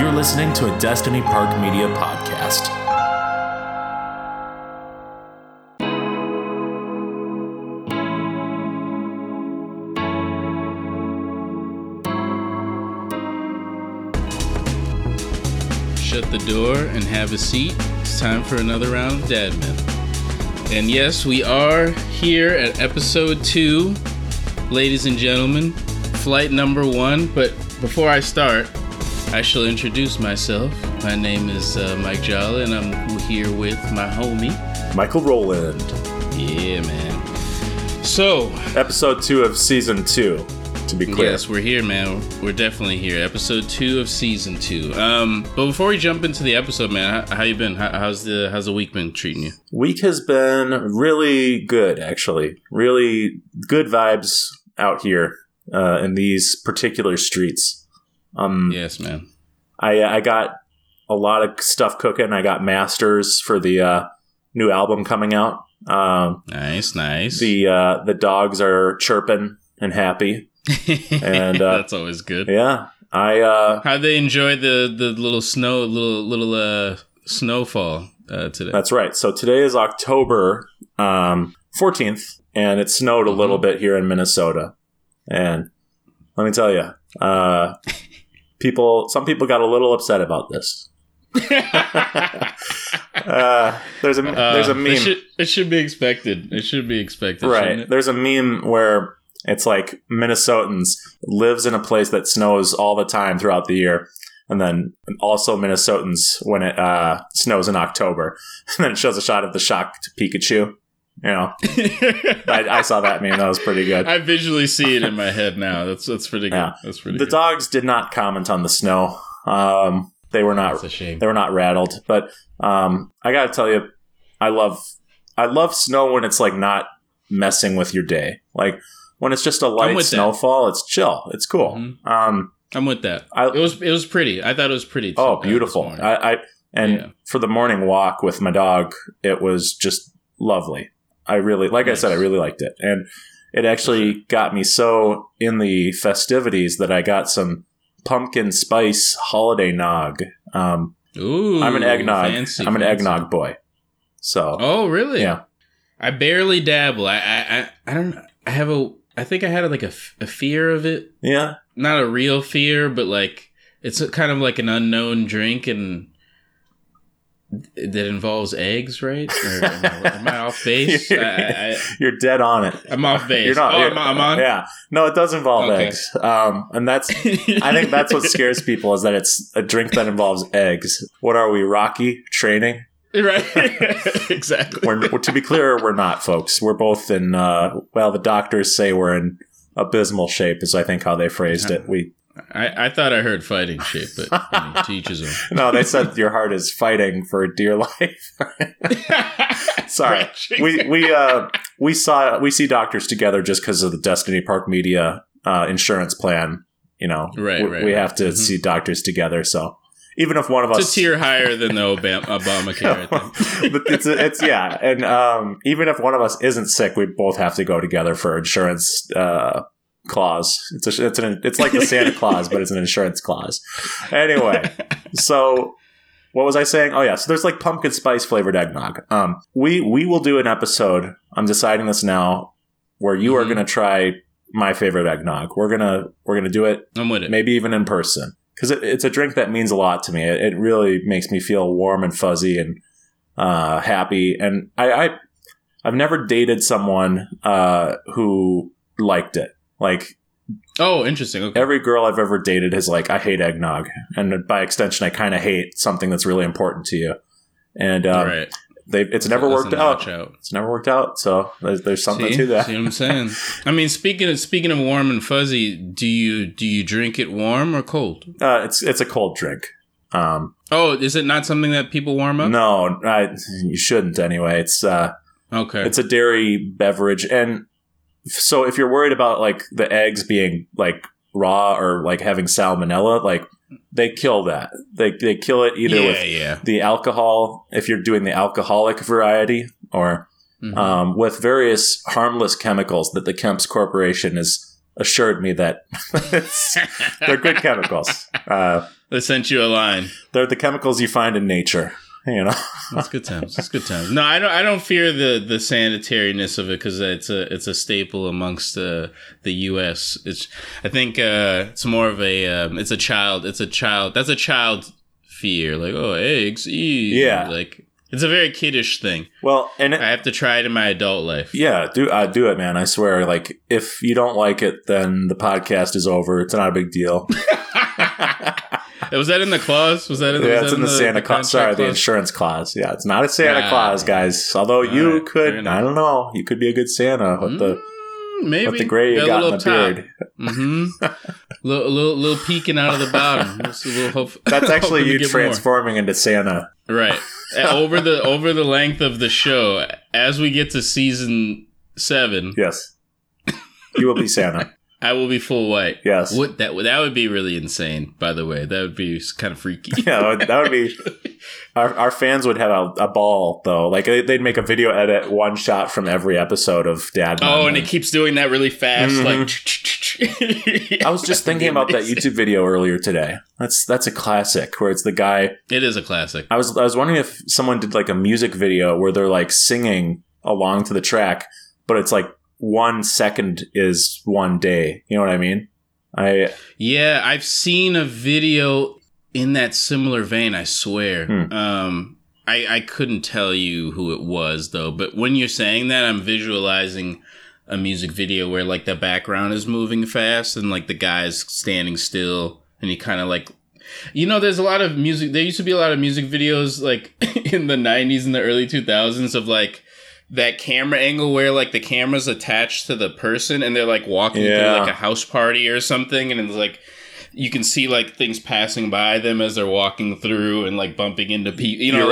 You're listening to a Destiny Park Media podcast. Shut the door and have a seat. It's time for another round of Dadmen. And yes, we are here at episode 2, ladies and gentlemen. Flight number 1. But before I start, I shall introduce myself. My name is Mike Jolly, and I'm here with my homie, Michael Rowland. Yeah, man. So, episode 2 of season 2, to be clear. Yes, we're here, man. We're definitely here. Episode 2 of season 2. But before we jump into the episode, man, how you been? How's the week been treating you? Week has been really good, actually. Really good vibes out here in these particular streets. Yes, man. I got a lot of stuff cooking. I got masters for the new album coming out. Nice. The dogs are chirping and happy, and that's always good. Yeah, how'd they enjoy the little snowfall today? That's right. So today is October 14th, and it snowed a little bit here in Minnesota, and let me tell you, Some people got a little upset about this. There's a meme. It should be expected. It should be expected, right? Shouldn't it? There's a meme where it's like Minnesotans lives in a place that snows all the time throughout the year, and then also Minnesotans when it snows in October. And then it shows a shot of the shocked Pikachu. You know, I saw that meme. That was pretty good. I visually see it in my head now. That's pretty good. Yeah. That's pretty good. The dogs did not comment on the snow. They were not. That's a shame. They were not rattled. But I gotta tell you, I love snow when it's like not messing with your day. Like when it's just a light snowfall, it's chill. It's cool. Mm-hmm. I'm with that. It was pretty. I thought it was pretty. Oh, beautiful. For the morning walk with my dog, it was just lovely. I really liked it. And it actually got me so in the festivities that I got some pumpkin spice holiday nog. Ooh, I'm an eggnog. Fancy. Eggnog boy. So. Oh, really? Yeah. I barely dabble. I don't know. I think I had a fear of it. Yeah. Not a real fear, but like it's kind of like an unknown drink and that involves eggs, right? Or am I off base? You're dead on it. I'm off base. You're not. I'm on. Yeah. No, it does involve eggs. And that's. I think that's what scares people is that it's a drink that involves eggs. What are we, Rocky? Training? Right. Exactly. To be clear, we're not, folks. We're both in. The doctors say we're in abysmal shape, is I think how they phrased it. I thought I heard fighting shit, but to each his own. No, they said your heart is fighting for dear life. Sorry, we see doctors together just because of the Destiny Park Media insurance plan. You know, we have to see doctors together. So even if one of us, it's a tier higher than the Obamacare, I think. But and even if one of us isn't sick, we both have to go together for insurance. Clause. It's like the Santa Claus, but it's an insurance clause. Anyway, so what was I saying? Oh yeah, so there's like pumpkin spice flavored eggnog. We will do an episode. I'm deciding this now, where you are going to try my favorite eggnog. We're gonna do it. I'm with it. Maybe even in person, because it's a drink that means a lot to me. It really makes me feel warm and fuzzy and happy. And I've never dated someone who liked it. Like, oh, interesting. Okay. Every girl I've ever dated is like, I hate eggnog, and by extension, I kind of hate something that's really important to you. And It's never worked out. So there's something to that. See what I'm saying? I mean, speaking of warm and fuzzy, do you drink it warm or cold? It's a cold drink. Is it not something that people warm up? No, you shouldn't anyway. It's okay. It's a dairy beverage and. So if you're worried about like the eggs being like raw or like having salmonella, like they kill that. They kill it either with the alcohol if you're doing the alcoholic variety or with various harmless chemicals that the Kemp's Corporation has assured me that they're good chemicals. They sent you a line. They're the chemicals you find in nature. You know, that's good times. That's good times. No, I don't fear the sanitariness of it because it's a staple amongst the U.S. I think it's more of a it's a child that's a child fear, like, oh, eggs, yeah, like it's a very kiddish thing. Well, and I have to try it in my adult life. Yeah, do it, man. I swear. Like, if you don't like it, then the podcast is over. It's not a big deal. Was that in the clause? Was that in the contract? Yeah, it's in the Santa Claus. Sorry, the insurance clause. Yeah, it's not a Santa Claus, guys. Although you could, I don't know, you could be a good Santa with the gray you got in the beard. Mm-hmm. Little peeking out of the bottom. That's actually you transforming into Santa. Right. Over the length of the show, as we get to season 7. Yes. You will be Santa. I will be full white. Yes. That would be really insane, by the way. That would be kind of freaky. Yeah, that would be... Our fans would have a ball, though. Like, they'd make a video edit, one shot from every episode of Dadmen. Oh, and it keeps doing that really fast. Mm-hmm. Like, I was just thinking about that YouTube video earlier today. That's a classic, where it's the guy... It is a classic. I was wondering if someone did, like, a music video where they're, like, singing along to the track, but it's, like, 1 second is 1 day. You know what I mean? I've seen a video in that similar vein, I swear. I couldn't tell you who it was, though. But when you're saying that, I'm visualizing a music video where, like, the background is moving fast and, like, the guy's standing still and he kind of, like... You know, there's a lot of music... There used to be a lot of music videos, like, in the 90s and the early 2000s of, like... That camera angle where, like, the camera's attached to the person and they're, like, walking through, like, a house party or something. And it's, like, you can see, like, things passing by them as they're walking through and, like, bumping into people. You know,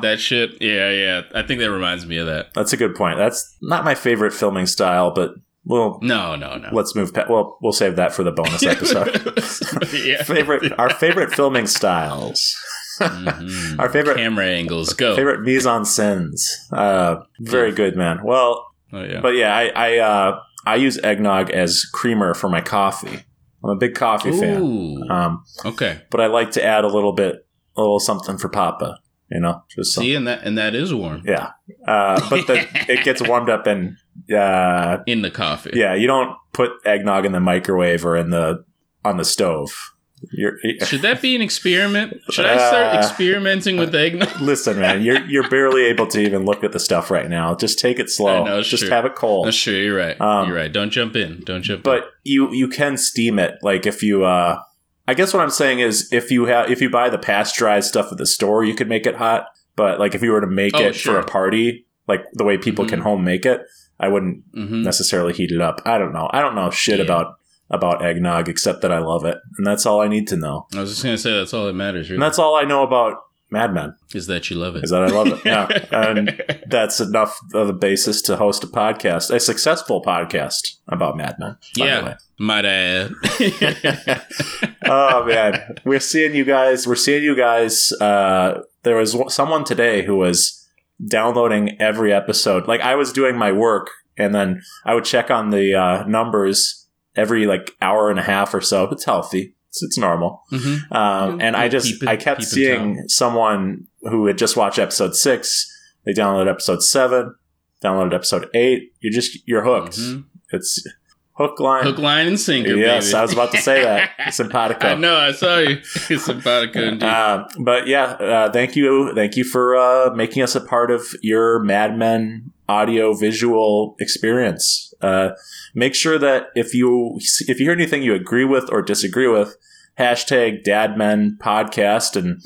that shit. Yeah. I think that reminds me of that. That's a good point. That's not my favorite filming style, but... Well, no. Let's move past. Well, we'll save that for the bonus episode. Our favorite filming styles. Mm-hmm. Our favorite camera angles. Go. Favorite mise en scènes. Very good, man. Well, I use eggnog as creamer for my coffee. I'm a big coffee fan. Okay, but I like to add a little something for Papa. You know, just something. See, and that is warm. Yeah, but it gets warmed up in the coffee. Yeah, you don't put eggnog in the microwave or on the stove. Should that be an experiment? Should I start experimenting with eggnog? Listen, man, you're barely able to even look at the stuff right now. Just take it slow. Know, just true. Have it cold. That's true. You're right. You're right. Don't jump in. But you can steam it. Like, if you, I guess what I'm saying is, if you buy the pasteurized stuff at the store, you could make it hot. But, like, if you were to make it for a party, like the way people can home make it, I wouldn't necessarily heat it up. I don't know about eggnog, except that I love it. And that's all I need to know. I was just going to say that's all that matters. Really. And that's all I know about Mad Men. Is that you love it. Is that I love it. Yeah. And that's enough of a basis to host a podcast, a successful podcast about Mad Men. Yeah. Might I add. Oh, man. We're seeing you guys. There was someone today who was downloading every episode. Like, I was doing my work and then I would check on the numbers every, like, hour and a half or so. It's healthy. It's normal. Mm-hmm. And I kept seeing someone who had just watched episode 6. They downloaded episode 7, downloaded episode 8. You're hooked. Mm-hmm. It's hook, line, and sinker. Yes, baby. I was about to say that. Simpatico. I know. I saw you. Simpatico indeed. Thank you for making us a part of your Mad Men audio visual experience. Make sure that if you hear anything you agree with or disagree with, hashtag Dadmen Podcast and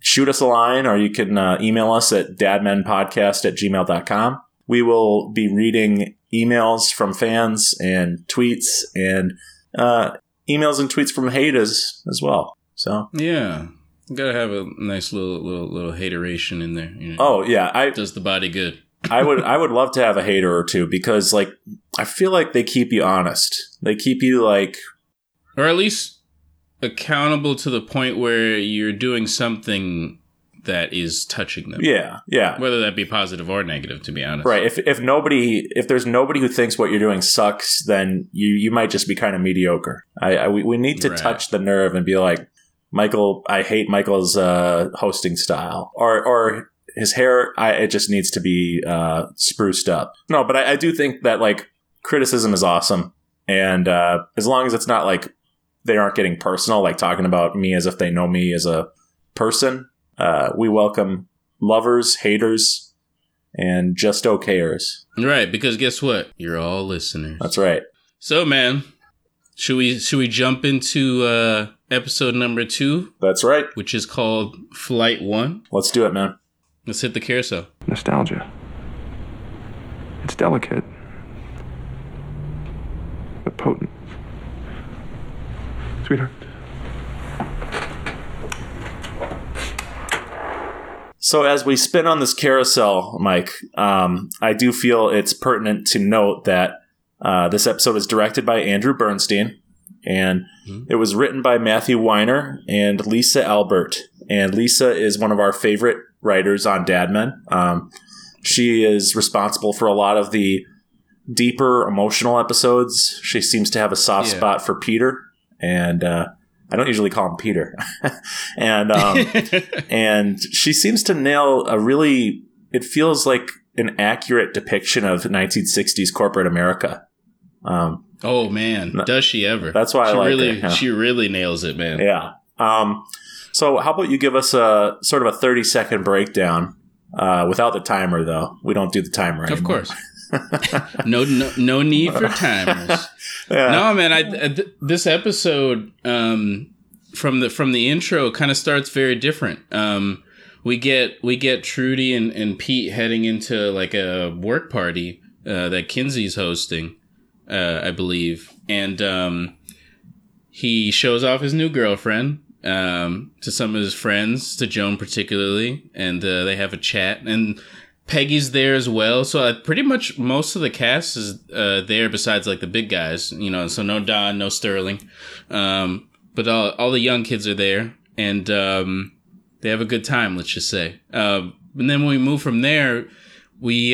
shoot us a line, or you can email us at dadmenpodcast@gmail.com. We will be reading emails from fans and tweets and emails and tweets from haters as well. So yeah. Gotta have a nice little hateration in there. You know, does the body good. I would love to have a hater or two because, like, I feel like they keep you honest. They keep you, like... Or at least accountable to the point where you're doing something that is touching them. Yeah. Whether that be positive or negative, to be honest. Right. If there's nobody who thinks what you're doing sucks, then you might just be kind of mediocre. We need to touch the nerve and be like, Michael, I hate Michael's hosting style, or his hair. It just needs to be spruced up. No, but I do think that like criticism is awesome, and as long as it's not like they aren't getting personal, like talking about me as if they know me as a person. We welcome lovers, haters, and just okayers. Right, because guess what? You're all listeners. That's right. So, man, should we jump into episode number 2? That's right. Which is called Flight 1. Let's do it, man. Let's hit the carousel. Nostalgia. It's delicate, but potent. Sweetheart. So as we spin on this carousel, Mike, I do feel it's pertinent to note that this episode is directed by Andrew Bernstein, and it was written by Matthew Weiner and Lisa Albert. And Lisa is one of our favorite writers on Dadmen. She is responsible for a lot of the deeper emotional episodes. She seems to have a soft spot for Peter, and I don't usually call him Peter. And she seems to nail a really, it feels like an accurate depiction of 1960s corporate America. Oh man, does she ever? That's why she really nails it, man. Yeah. So how about you give us a sort of a 30-second breakdown without the timer, though. We don't do the timer anymore. Of course. No need for timers. Yeah. No, man. This episode from the intro kind of starts very different. We get Trudy and Pete heading into like a work party that Kinsey's hosting, I believe, and he shows off his new girlfriend to some of his friends, to Joan particularly, and they have a chat and. Peggy's there as well, so pretty much most of the cast is there besides like the big guys, you know, so no Don, no Sterling, but all the young kids are there, and they have a good time, let's just say. And then when we move from there, we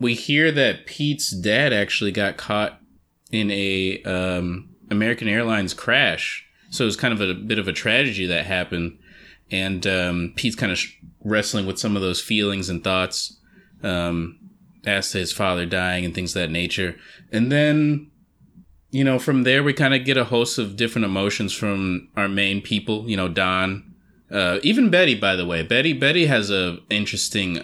hear that Pete's dad actually got caught in a American Airlines crash, so it was kind of a bit of a tragedy that happened. And Pete's kind of wrestling with some of those feelings and thoughts as to his father dying and things of that nature. And then, you know, from there, we kind of get a host of different emotions from our main people, you know, Don, even Betty, by the way. Betty has a interesting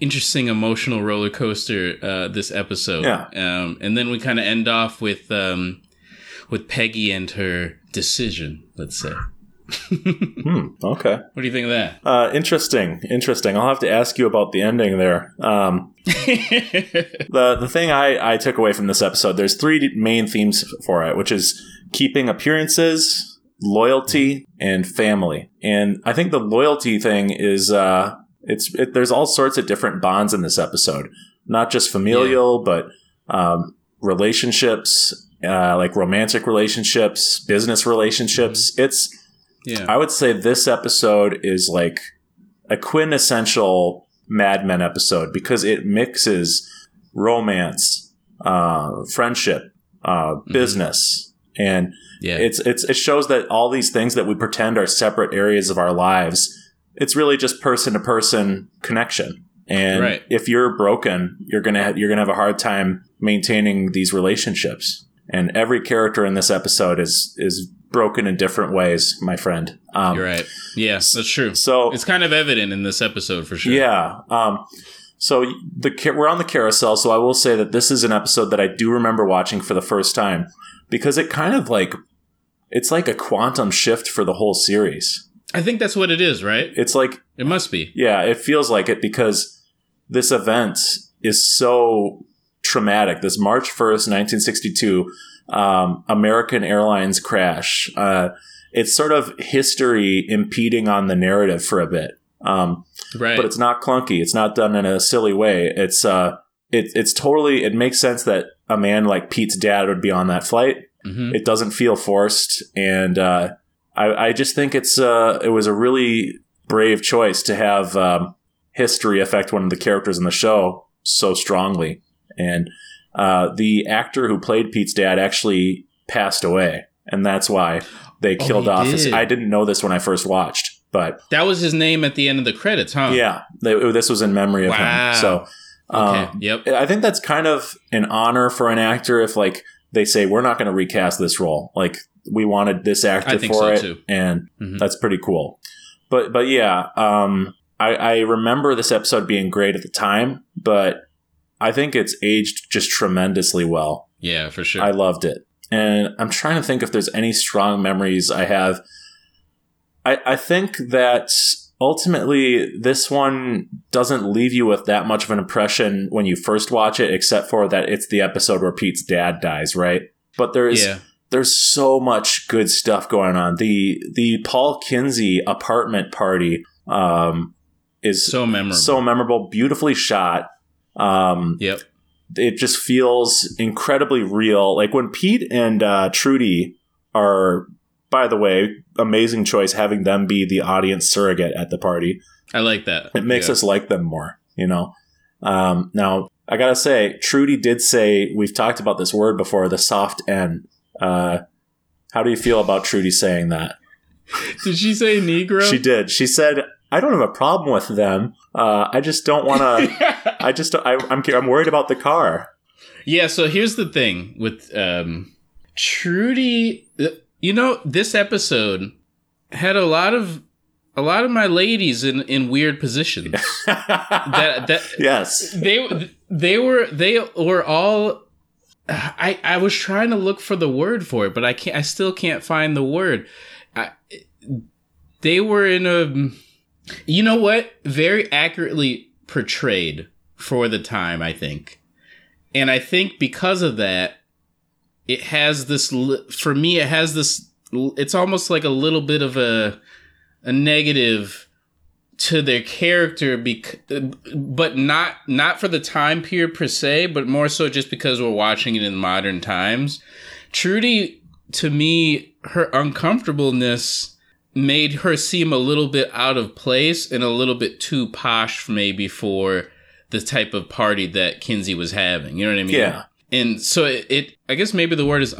emotional roller coaster this episode. Yeah. And then we kind of end off with Peggy and her decision, let's say. Okay. What do you think of that? Interesting. I'll have to ask you about the ending there. The thing I took away from this episode, there's 3 main themes for it, which is keeping appearances, loyalty, and family. And I think the loyalty thing is there's all sorts of different bonds in this episode, not just familial, but relationships, like romantic relationships, business relationships. It's Yeah. I would say this episode is like a quintessential Mad Men episode because it mixes romance, friendship, business, and it shows that all these things that we pretend are separate areas of our lives, it's really just person-to-person connection. And if you're broken, you're gonna have a hard time maintaining these relationships. And every character in this episode is broken in different ways, my friend. You're right. Yeah, that's true. So it's kind of evident in this episode for sure. Yeah. So we're on the carousel. So I will say that this is an episode that I do remember watching for the first time because it kind of like, it's like a quantum shift for the whole series. I think that's what it is, right? It's like, it must be. Yeah. It feels like it because this event is so traumatic. This March 1st, 1962, American Airlines crash. It's sort of history impeding on the narrative for a bit. But it's not clunky. It's not done in a silly way. It's it makes sense that a man like Pete's dad would be on that flight. Mm-hmm. It doesn't feel forced. And I just think it was a really brave choice to have history affect one of the characters in the show so strongly. And the actor who played Pete's dad actually passed away And that's why they killed off his... I didn't know this when I first watched, but... That was his name at the end of the credits, huh? Yeah. This was in memory of him. So, okay. Yep. I think that's kind of an honor for an actor if, like, they say, we're not going to recast this role. Like, we wanted this actor for so it. Too. And that's pretty cool. But yeah, I remember this episode being great at the time, but I think it's aged just tremendously well. Yeah, for sure. I loved it. And I'm trying to think if there's any strong memories I have. I think that ultimately this one doesn't leave you with that much of an impression when you first watch it, except for that it's the episode where Pete's dad dies, right? But there's so much good stuff going on. The Paul Kinsey apartment party is so memorable, beautifully shot. Yep. It just feels incredibly real. Like when Pete and Trudy are, by the way, amazing choice having them be the audience surrogate at the party. I like that. It makes us like them more, you know. Now, I got to say, Trudy did say, we've talked about this word before, the soft N. How do you feel about Trudy saying that? Did she say Negro? She did. She said... I don't have a problem with them. I just don't want to. I'm worried about the car. Yeah. So here's the thing with Trudy. You know, this episode had a lot of my ladies in weird positions. Yes. They were all. I was trying to look for the word for it, but I can't. I still can't find the word. They were in a. You know what? Very accurately portrayed for the time, I think. And I think because of that, it has this, for me, it has this, it's almost like a little bit of a negative to their character, but not for the time period per se, but more so just because we're watching it in modern times. Trudy, to me, her uncomfortableness made her seem a little bit out of place and a little bit too posh maybe for the type of party that Kinsey was having. You know what I mean? Yeah. And so it I guess maybe the word is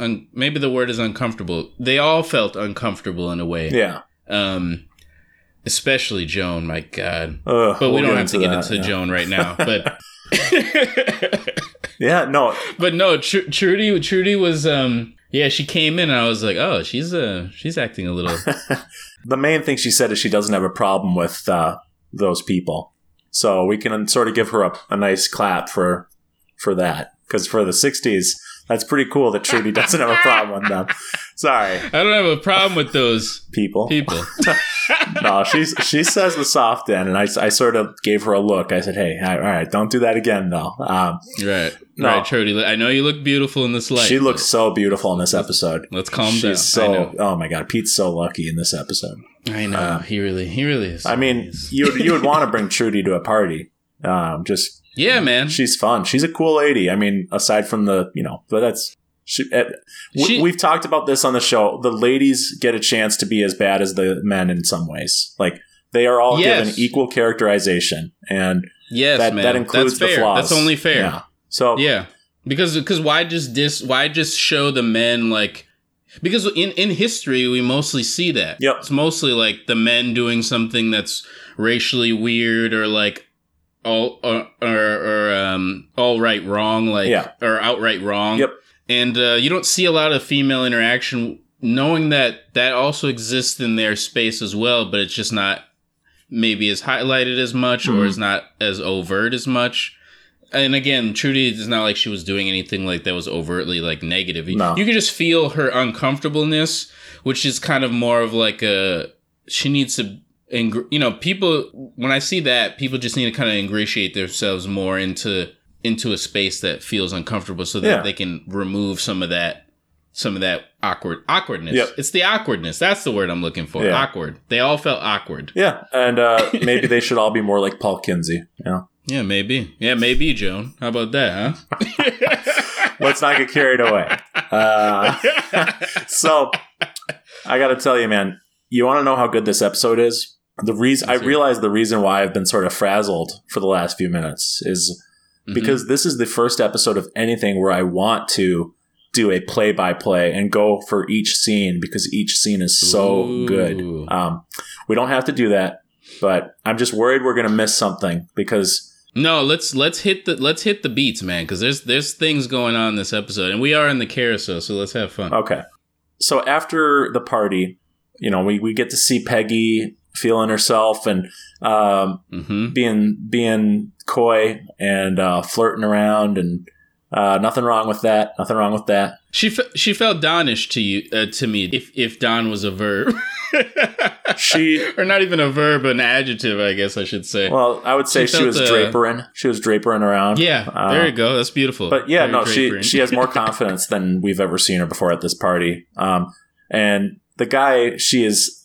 uncomfortable. They all felt uncomfortable in a way. Yeah. Especially Joan, my God. But we don't have to get into Joan right now. But yeah, no. But no, Trudy was yeah, she came in and I was like, oh, she's acting a little. The main thing she said is she doesn't have a problem with those people. So we can sort of give her a nice clap for that. Because for the 60s, that's pretty cool that Trudy doesn't have a problem with them. Sorry. I don't have a problem with those people. No, she says the soft end, and I sort of gave her a look. I said, hey, all right, don't do that again, though. Right. No. Right, Trudy. I know you look beautiful in this light. She looks so beautiful in this episode. Let's calm down. Oh my God, Pete's so lucky in this episode. I know. He really is. I mean, you would want to bring Trudy to a party. Yeah, man. She's fun. She's a cool lady. I mean, aside from but that's. We've talked about this on the show. The ladies get a chance to be as bad as the men in some ways. Like, they are all given equal characterization. And that includes the flaws. That's only fair. Yeah. So yeah, because why just show the men like, because in history we mostly see that. Yep. It's mostly like the men doing something that's racially weird or like outright wrong. Yep. And you don't see a lot of female interaction, knowing that also exists in their space as well, but it's just not maybe as highlighted as much or is not as overt as much. And again, Trudy is not like she was doing anything like that was overtly like negative. No. You could just feel her uncomfortableness, which is kind of more of like she needs to, people, when I see that, people just need to kind of ingratiate themselves more into a space that feels uncomfortable so that they can remove some of that awkwardness. Yep. It's the awkwardness. That's the word I'm looking for. Yeah. Awkward. They all felt awkward. Yeah. And maybe they should all be more like Paul Kinsey. Yeah. Yeah, maybe. Yeah, maybe, Joan. How about that, huh? Let's not get carried away. So, I got to tell you, man, you want to know how good this episode is? I realize the reason why I've been sort of frazzled for the last few minutes is because this is the first episode of anything where I want to do a play-by-play and go for each scene because each scene is so good. We don't have to do that, but I'm just worried we're gonna miss something because. No, let's hit the beats, man, because there's things going on in this episode, and we are in the carousel, so let's have fun. Okay. So after the party, you know, we get to see Peggy feeling herself and being coy and flirting around, and nothing wrong with that. Nothing wrong with that. She felt Donish to you to me. If Don was a verb. Or not even a verb, an adjective, I guess I should say. Well, I would say she was drapering. She was drapering around. Yeah, there you go. That's beautiful. But yeah, she has more confidence than we've ever seen her before at this party. And the guy she's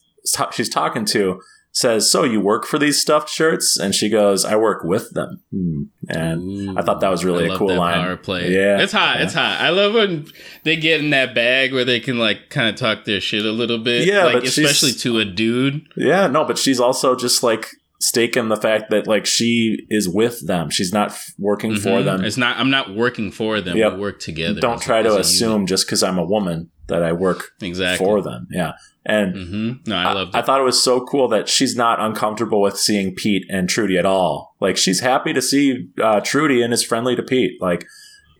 talking to says, "So you work for these stuffed shirts?" And she goes, "I work with them." And I thought that was really a cool line. Power play. Yeah, it's hot. Yeah. It's hot. I love when they get in that bag where they can like kind of talk their shit a little bit. Yeah, like, especially to a dude. Yeah, no, but she's also just like staking the fact that like she is with them. She's not working for them. It's not. I'm not working for them. Yep. We work together. Don't try to assume just because I'm a woman that I work for them. Yeah. And no, I loved it. I thought it was so cool that she's not uncomfortable with seeing Pete and Trudy at all. Like, she's happy to see Trudy and is friendly to Pete. Like,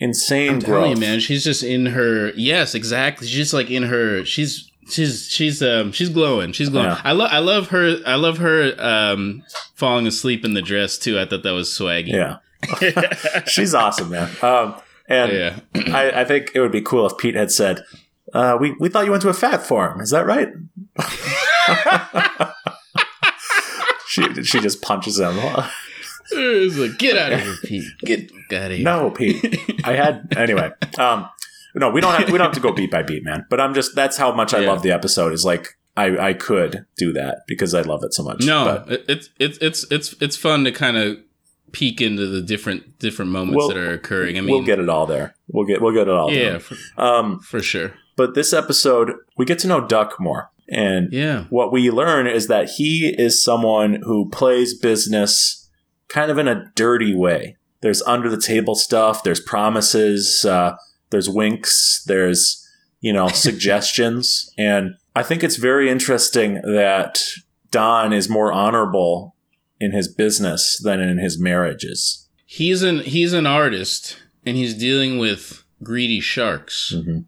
insane growth. I'm telling you, man, she's just in her. Yes, exactly. She's like in her. She's glowing. She's glowing. Yeah. I love her falling asleep in the dress too. I thought that was swaggy. Yeah. She's awesome, man. And yeah. I think it would be cool if Pete had said, We thought you went to a fat farm. Is that right?" she just punches him. It's like, "Get out of here, Pete. Get out of here." No, Pete. Anyway. No, we don't have to go beat by beat, man. But that's how much I love the episode. Is like I could do that because I love it so much. No, but it's fun to kind of peek into the different moments that are occurring. I mean, we'll get it all there. We'll get it all there. Yeah, for sure. But this episode, we get to know Duck more. And what we learn is that he is someone who plays business kind of in a dirty way. There's under-the-table stuff. There's promises. There's winks. There's, suggestions. And I think it's very interesting that Don is more honorable in his business than in his marriages. He's an artist, and he's dealing with greedy sharks. Mm-hmm.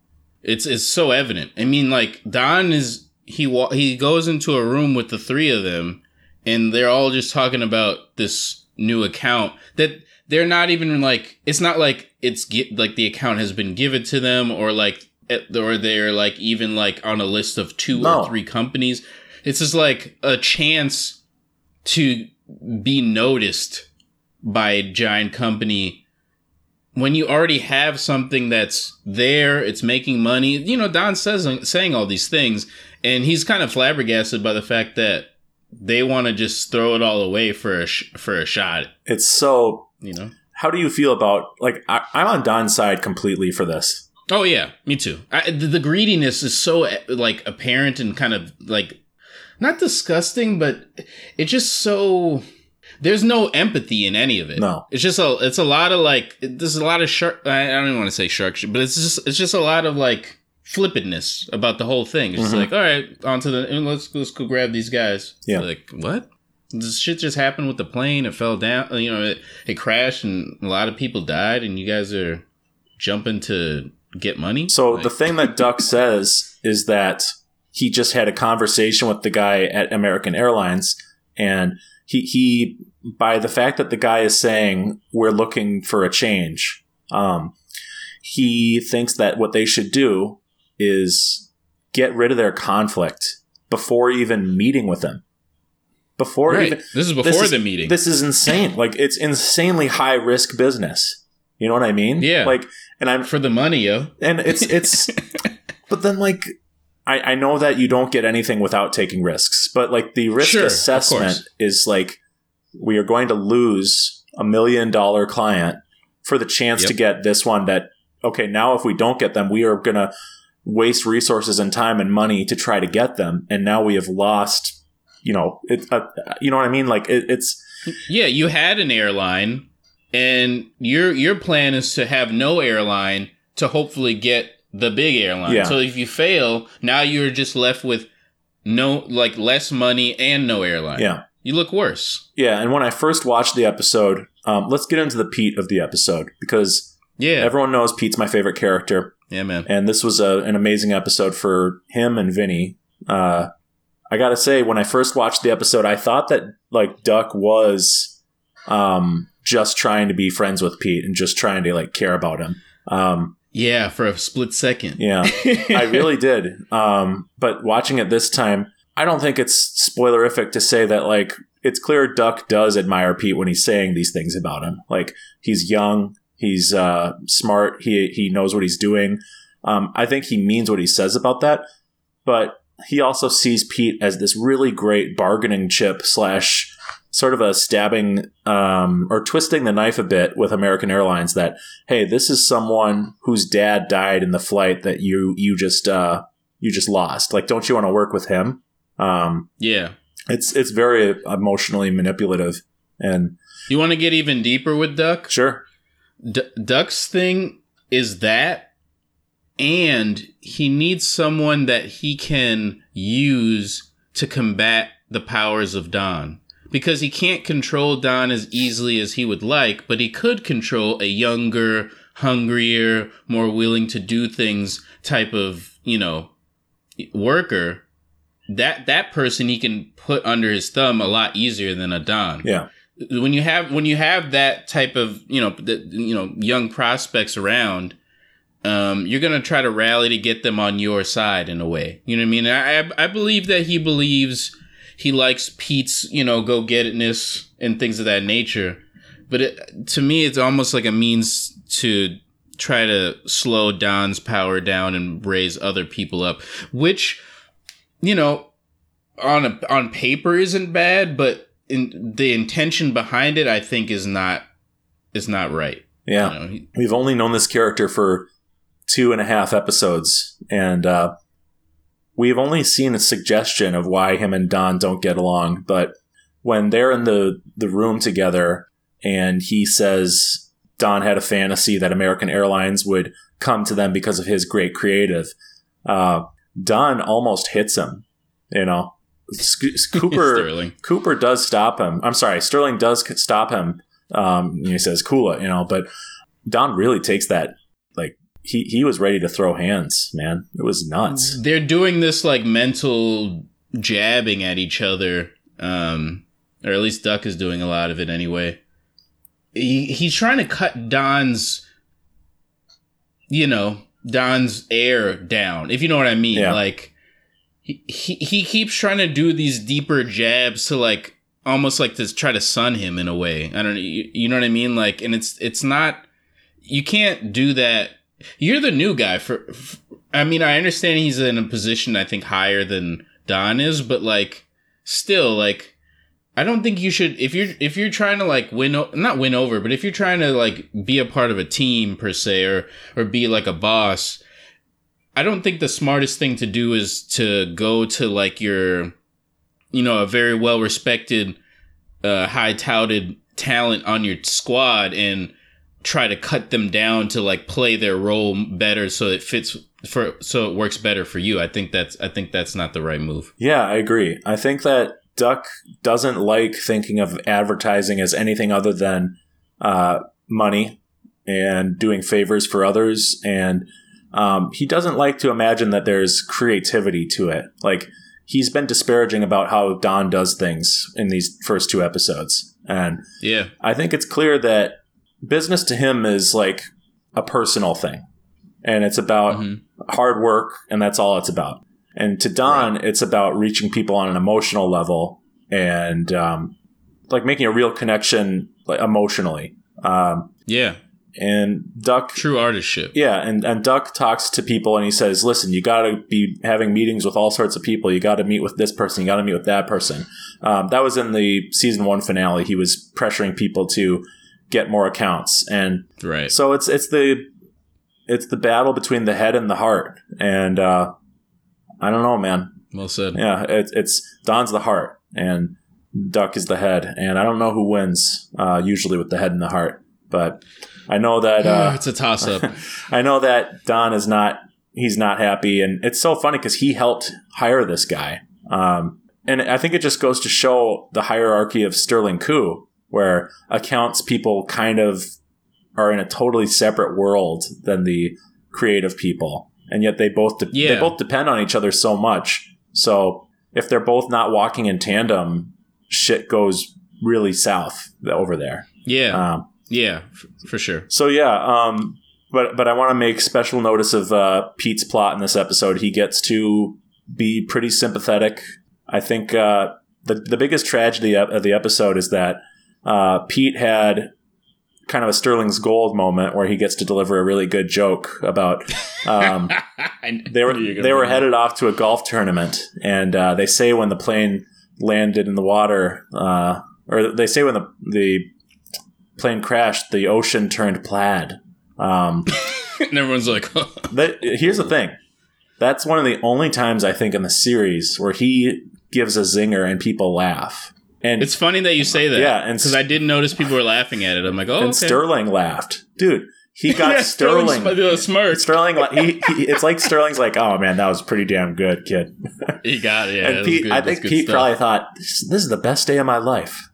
It's so evident. I mean, like, Don is, he goes into a room with the three of them, and they're all just talking about this new account that they're not even like, it's not like the account has been given to them or like, or they're like even like on a list of two or three companies. It's just like a chance to be noticed by a giant company. When you already have something that's there, it's making money. Don's saying all these things, and he's kind of flabbergasted by the fact that they want to just throw it all away for a shot. It's so, How do you feel about, like, I'm on Don's side completely for this. Oh, yeah, me too. The greediness is so, like, apparent and kind of, like, not disgusting, but it's just so... There's no empathy in any of it. No, it's just it's a lot of like, there's a lot of shark. I don't even want to say shark, but it's just a lot of like flippantness about the whole thing. It's like, all right, let's go grab these guys. Yeah, like, what? This shit just happened with the plane. It fell down. It crashed, and a lot of people died. And you guys are jumping to get money. So the thing that Duck says is that he just had a conversation with the guy at American Airlines, and He by the fact that the guy is saying we're looking for a change, he thinks that what they should do is get rid of their conflict before even meeting with them. This is before the meeting. This is insane. Like, it's insanely high risk business. You know what I mean? Yeah. Like, and I'm for the money, yo. And it's but then like I know that you don't get anything without taking risks, but like the risk assessment is like, we are going to lose $1 million client for the chance to get this one that, okay, now if we don't get them, we are going to waste resources and time and money to try to get them. And now we have lost, you know what I mean? Like it's. Yeah. You had an airline, and your plan is to have no airline to hopefully get the big airline. Yeah. So if you fail, now you're just left with no, like, less money and no airline. Yeah. You look worse. Yeah. And when I first watched the episode, let's get into the Pete of the episode, because everyone knows Pete's my favorite character. Yeah, man. And this was an amazing episode for him and Vinny. I got to say, when I first watched the episode, I thought that, like, Duck was just trying to be friends with Pete and just trying to, like, care about him. Yeah, for a split second. Yeah, I really did. But watching it this time, I don't think it's spoilerific to say that, like, it's clear Duck does admire Pete when he's saying these things about him. Like, he's young, he's smart, he knows what he's doing. I think he means what he says about that. But he also sees Pete as this really great bargaining chip / sort of a stabbing or twisting the knife a bit with American Airlines, that, hey, this is someone whose dad died in the flight that you just lost. Like, don't you want to work with him? Yeah. It's very emotionally manipulative. And you want to get even deeper with Duck? Sure. Duck's thing is that, and he needs someone that he can use to combat the powers of Don. Because he can't control Don as easily as he would like, but he could control a younger, hungrier, more willing to do things type of, worker. That person he can put under his thumb a lot easier than a Don. Yeah. When you have that type of, young prospects around, you're going to try to rally to get them on your side in a way. You know what I mean? I believe that he believes he likes Pete's, go-get-itness and things of that nature. But to me, it's almost like a means to try to slow Don's power down and raise other people up, which, on paper isn't bad, but the intention behind it, I think, is not right. Yeah. We've only known this character for 2.5 episodes, and we've only seen a suggestion of why him and Don don't get along, but when they're in the room together and he says Don had a fantasy that American Airlines would come to them because of his great creative, Don almost hits him, Cooper does stop him. I'm sorry, Sterling does stop him. He says, cool it, but Don really takes that. He was ready to throw hands, man. It was nuts. They're doing this like mental jabbing at each other, or at least Duck is doing a lot of it anyway. He's trying to cut Don's air down, if you know what I mean. Yeah. Like he keeps trying to do these deeper jabs to like almost like to try to sun him in a way. I don't know, you know what I mean? Like, and it's not, you can't do that. You're the new guy for I mean, I understand he's in a position I think higher than Don is, but like still, like I don't think you should, if you're trying to like not win over, but if you're trying to like be a part of a team per se or be like a boss, I don't think the smartest thing to do is to go to like your a very well respected high touted talent on your squad and try to cut them down to like play their role better so it works better for you. I think that's not the right move. Yeah, I agree. I think that Duck doesn't like thinking of advertising as anything other than money and doing favors for others, and he doesn't like to imagine that there's creativity to it. Like, he's been disparaging about how Don does things in these first 2 episodes, and yeah, I think it's clear that business to him is like a personal thing, and it's about hard work, and that's all it's about. And to Don, right, it's about reaching people on an emotional level and like making a real connection, like, emotionally. Yeah. And Duck, true artistship. Yeah, and Duck talks to people and he says, "Listen, you got to be having meetings with all sorts of people. You got to meet with this person. You got to meet with that person." That was in the season 1 finale. He was pressuring people to get more accounts, and right, so it's the battle between the head and the heart, and I don't know, man. Well said. Yeah, it's Don's the heart and Duck is the head, and I don't know who wins usually with the head and the heart, but I know that it's a toss up. I know that Don is not he's not happy. And it's so funny because he helped hire this guy. And I think it just goes to show the hierarchy of Sterling Coup, where accounts people kind of are in a totally separate world than the creative people. And yet they both they both depend on each other so much. So if they're both not walking in tandem, shit goes really south over there. Yeah. Yeah, for sure. So, yeah. But I want to make special notice of Pete's plot in this episode. He gets to be pretty sympathetic. I think the biggest tragedy of the episode is that Pete had kind of a Sterling's Gold moment where he gets to deliver a really good joke about they were headed off to a golf tournament, and they say when the plane landed in the water, or they say when the plane crashed, the ocean turned plaid. And everyone's like, here's the thing. That's one of the only times I think in the series where he gives a zinger and people laugh. And it's funny that you say that. Yeah, because I didn't notice people were laughing at it. I'm like, oh, and okay. Sterling laughed, dude. He got Sterling. Sterling, it's like Sterling's like, oh man, that was pretty damn good, kid. He got it. Yeah, and Pete, I think Pete probably thought this is the best day of my life.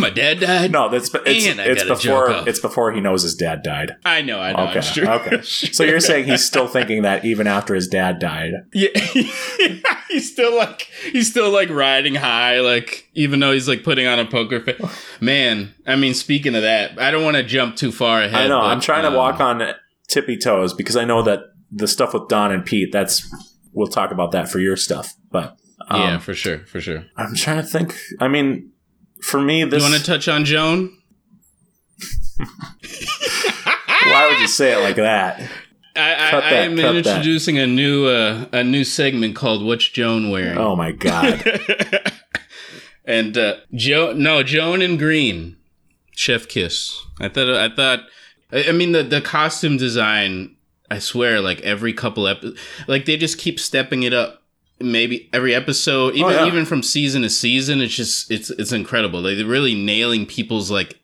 my dad died. No, it's before he knows his dad died. I know. Okay. Sure. Okay. So you're saying he's still thinking that even after his dad died? Yeah. He's still like riding high, like even though he's like putting on a poker face. Man, I mean, speaking of that, I don't want to jump too far ahead. I know. I'm trying to walk on tippy toes because I know that the stuff with Don and Pete. We'll talk about that for your stuff, but yeah, for sure. I'm trying to think. I mean. For me, this. You want to touch on Joan? Why would you say it like that? I am introducing that. a new segment called "What's Joan Wearing?" Oh my god! And Joan in green, chef kiss. I thought. I mean, the costume design. I swear, like every couple episodes, like they just keep stepping it up. Maybe every episode, even from season to season, it's just it's incredible. Like, they're really nailing people's like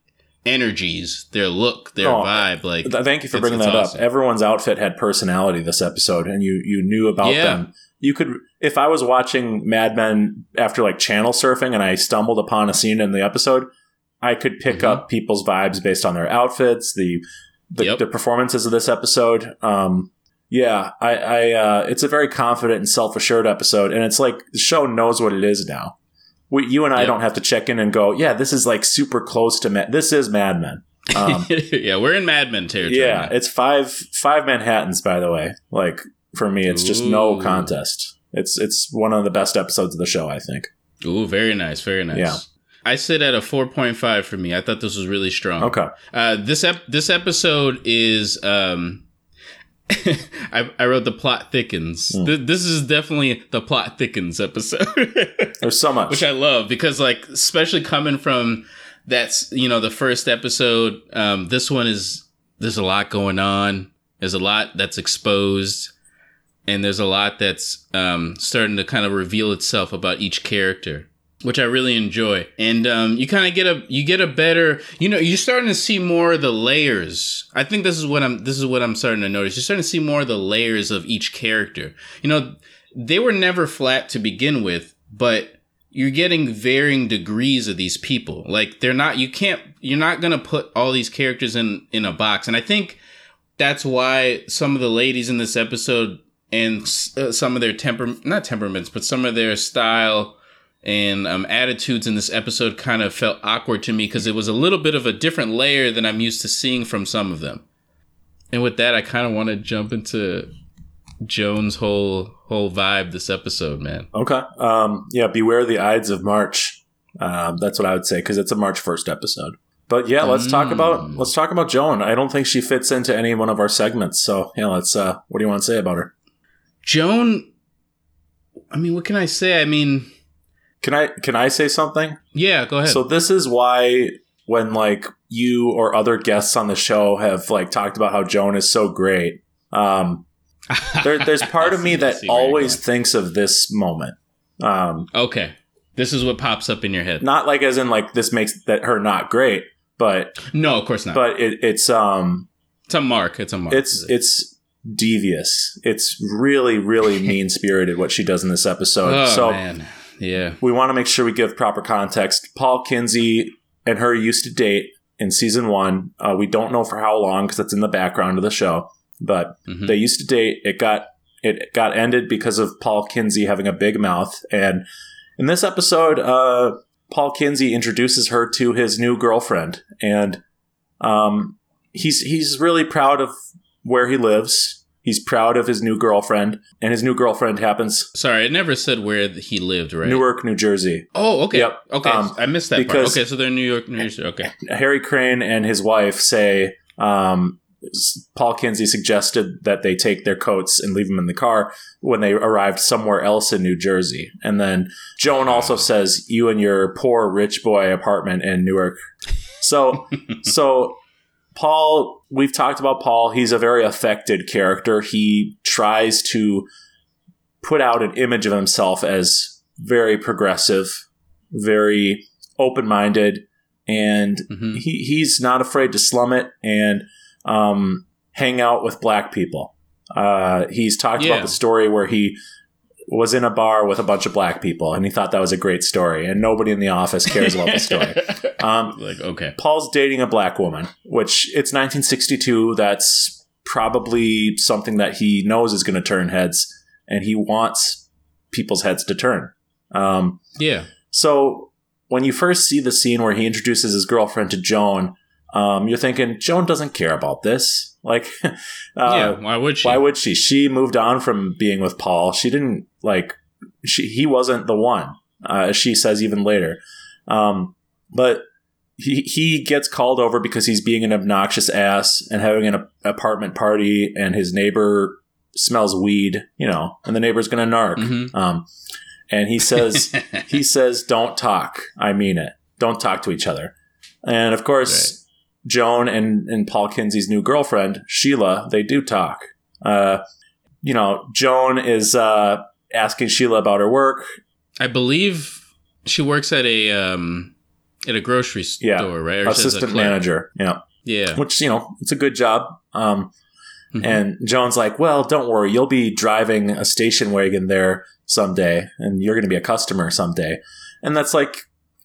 energies, their look, their vibe. Like, thank you for bringing that awesome. Up. Everyone's outfit had personality this episode, and you knew about them. You could, if I was watching Mad Men after like channel surfing, and I stumbled upon a scene in the episode, I could pick up people's vibes based on their outfits, the performances of this episode. Yeah, I it's a very confident and self-assured episode, and it's like the show knows what it is now. You and I don't have to check in and go, yeah, this is like super close to Mad. This is Mad Men. Yeah, we're in Mad Men territory. Yeah, now. It's five Manhattans, by the way. Like for me, it's just no contest. It's one of the best episodes of the show, I think. Ooh, very nice, very nice. Yeah. I sit at a 4.5 for me. I thought this was really strong. Okay, this episode is. I wrote the plot thickens. This is definitely the plot thickens episode. There's so much, which I love because, like, especially coming from that's the first episode. This one is there's a lot going on. There's a lot that's exposed, and there's a lot that's starting to kind of reveal itself about each character, which I really enjoy. And you kind of get a better, you're starting to see more of the layers. I think this is what I'm starting to notice. You're starting to see more of the layers of each character. They were never flat to begin with, but you're getting varying degrees of these people. Like you're not going to put all these characters in a box. And I think that's why some of the ladies in this episode and some of their some of their style and attitudes in this episode kind of felt awkward to me because it was a little bit of a different layer than I'm used to seeing from some of them. And with that, I kind of want to jump into Joan's whole vibe this episode, man. Okay. Beware the Ides of March. That's what I would say because it's a March 1st episode. But yeah, let's talk about Joan. I don't think she fits into any one of our segments. So yeah, let's. What do you want to say about her, Joan? I mean, what can I say? I mean. Can I say something? Yeah, go ahead. So this is why when like you or other guests on the show have like talked about how Joan is so great, there's part of me that always thinks of this moment. Okay, this is what pops up in your head. Not like as in like this makes that her not great, but no, of course not. But it's a mark. It's devious. It's really, really mean-spirited what she does in this episode. Oh, so, man. Yeah. We want to make sure we give proper context. Paul Kinsey and her used to date in season one. We don't know for how long because it's in the background of the show. But they used to date. It got ended because of Paul Kinsey having a big mouth. And in this episode, Paul Kinsey introduces her to his new girlfriend. And he's really proud of where he lives. He's proud of his new girlfriend. And his new girlfriend happens... Sorry, it never said where he lived, right? Newark, New Jersey. Oh, okay. Yep. Okay, I missed that part. Okay, so they're in New York, New Jersey. Okay. Harry Crane and his wife say... Paul Kinsey suggested that they take their coats and leave them in the car when they arrived somewhere else in New Jersey. And then Joan also says, you and your poor rich boy apartment in Newark. So Paul, we've talked about Paul. He's a very affected character. He tries to put out an image of himself as very progressive, very open-minded, and he's not afraid to slum it and hang out with black people. He's talked about the story where he was in a bar with a bunch of black people and he thought that was a great story and nobody in the office cares about the story. Paul's dating a black woman, which it's 1962. That's probably something that he knows is going to turn heads, and he wants people's heads to turn. So when you first see the scene where he introduces his girlfriend to Joan, you're thinking, Joan doesn't care about this. Like, why would she? Why would she? She moved on from being with Paul. She didn't, like, he wasn't the one, as she says even later. But he gets called over because he's being an obnoxious ass and having an apartment party, and his neighbor smells weed, you know, and the neighbor's going to narc. And he says, don't talk. I mean it. Don't talk to each other. And, of course... Right. Joan and Paul Kinsey's new girlfriend, Sheila, they do talk. Joan is asking Sheila about her work. I believe she works at a grocery store, right? Or assistant manager. Yeah. Which, it's a good job. And Joan's like, well, don't worry. You'll be driving a station wagon there someday, and you're going to be a customer someday. And that's like,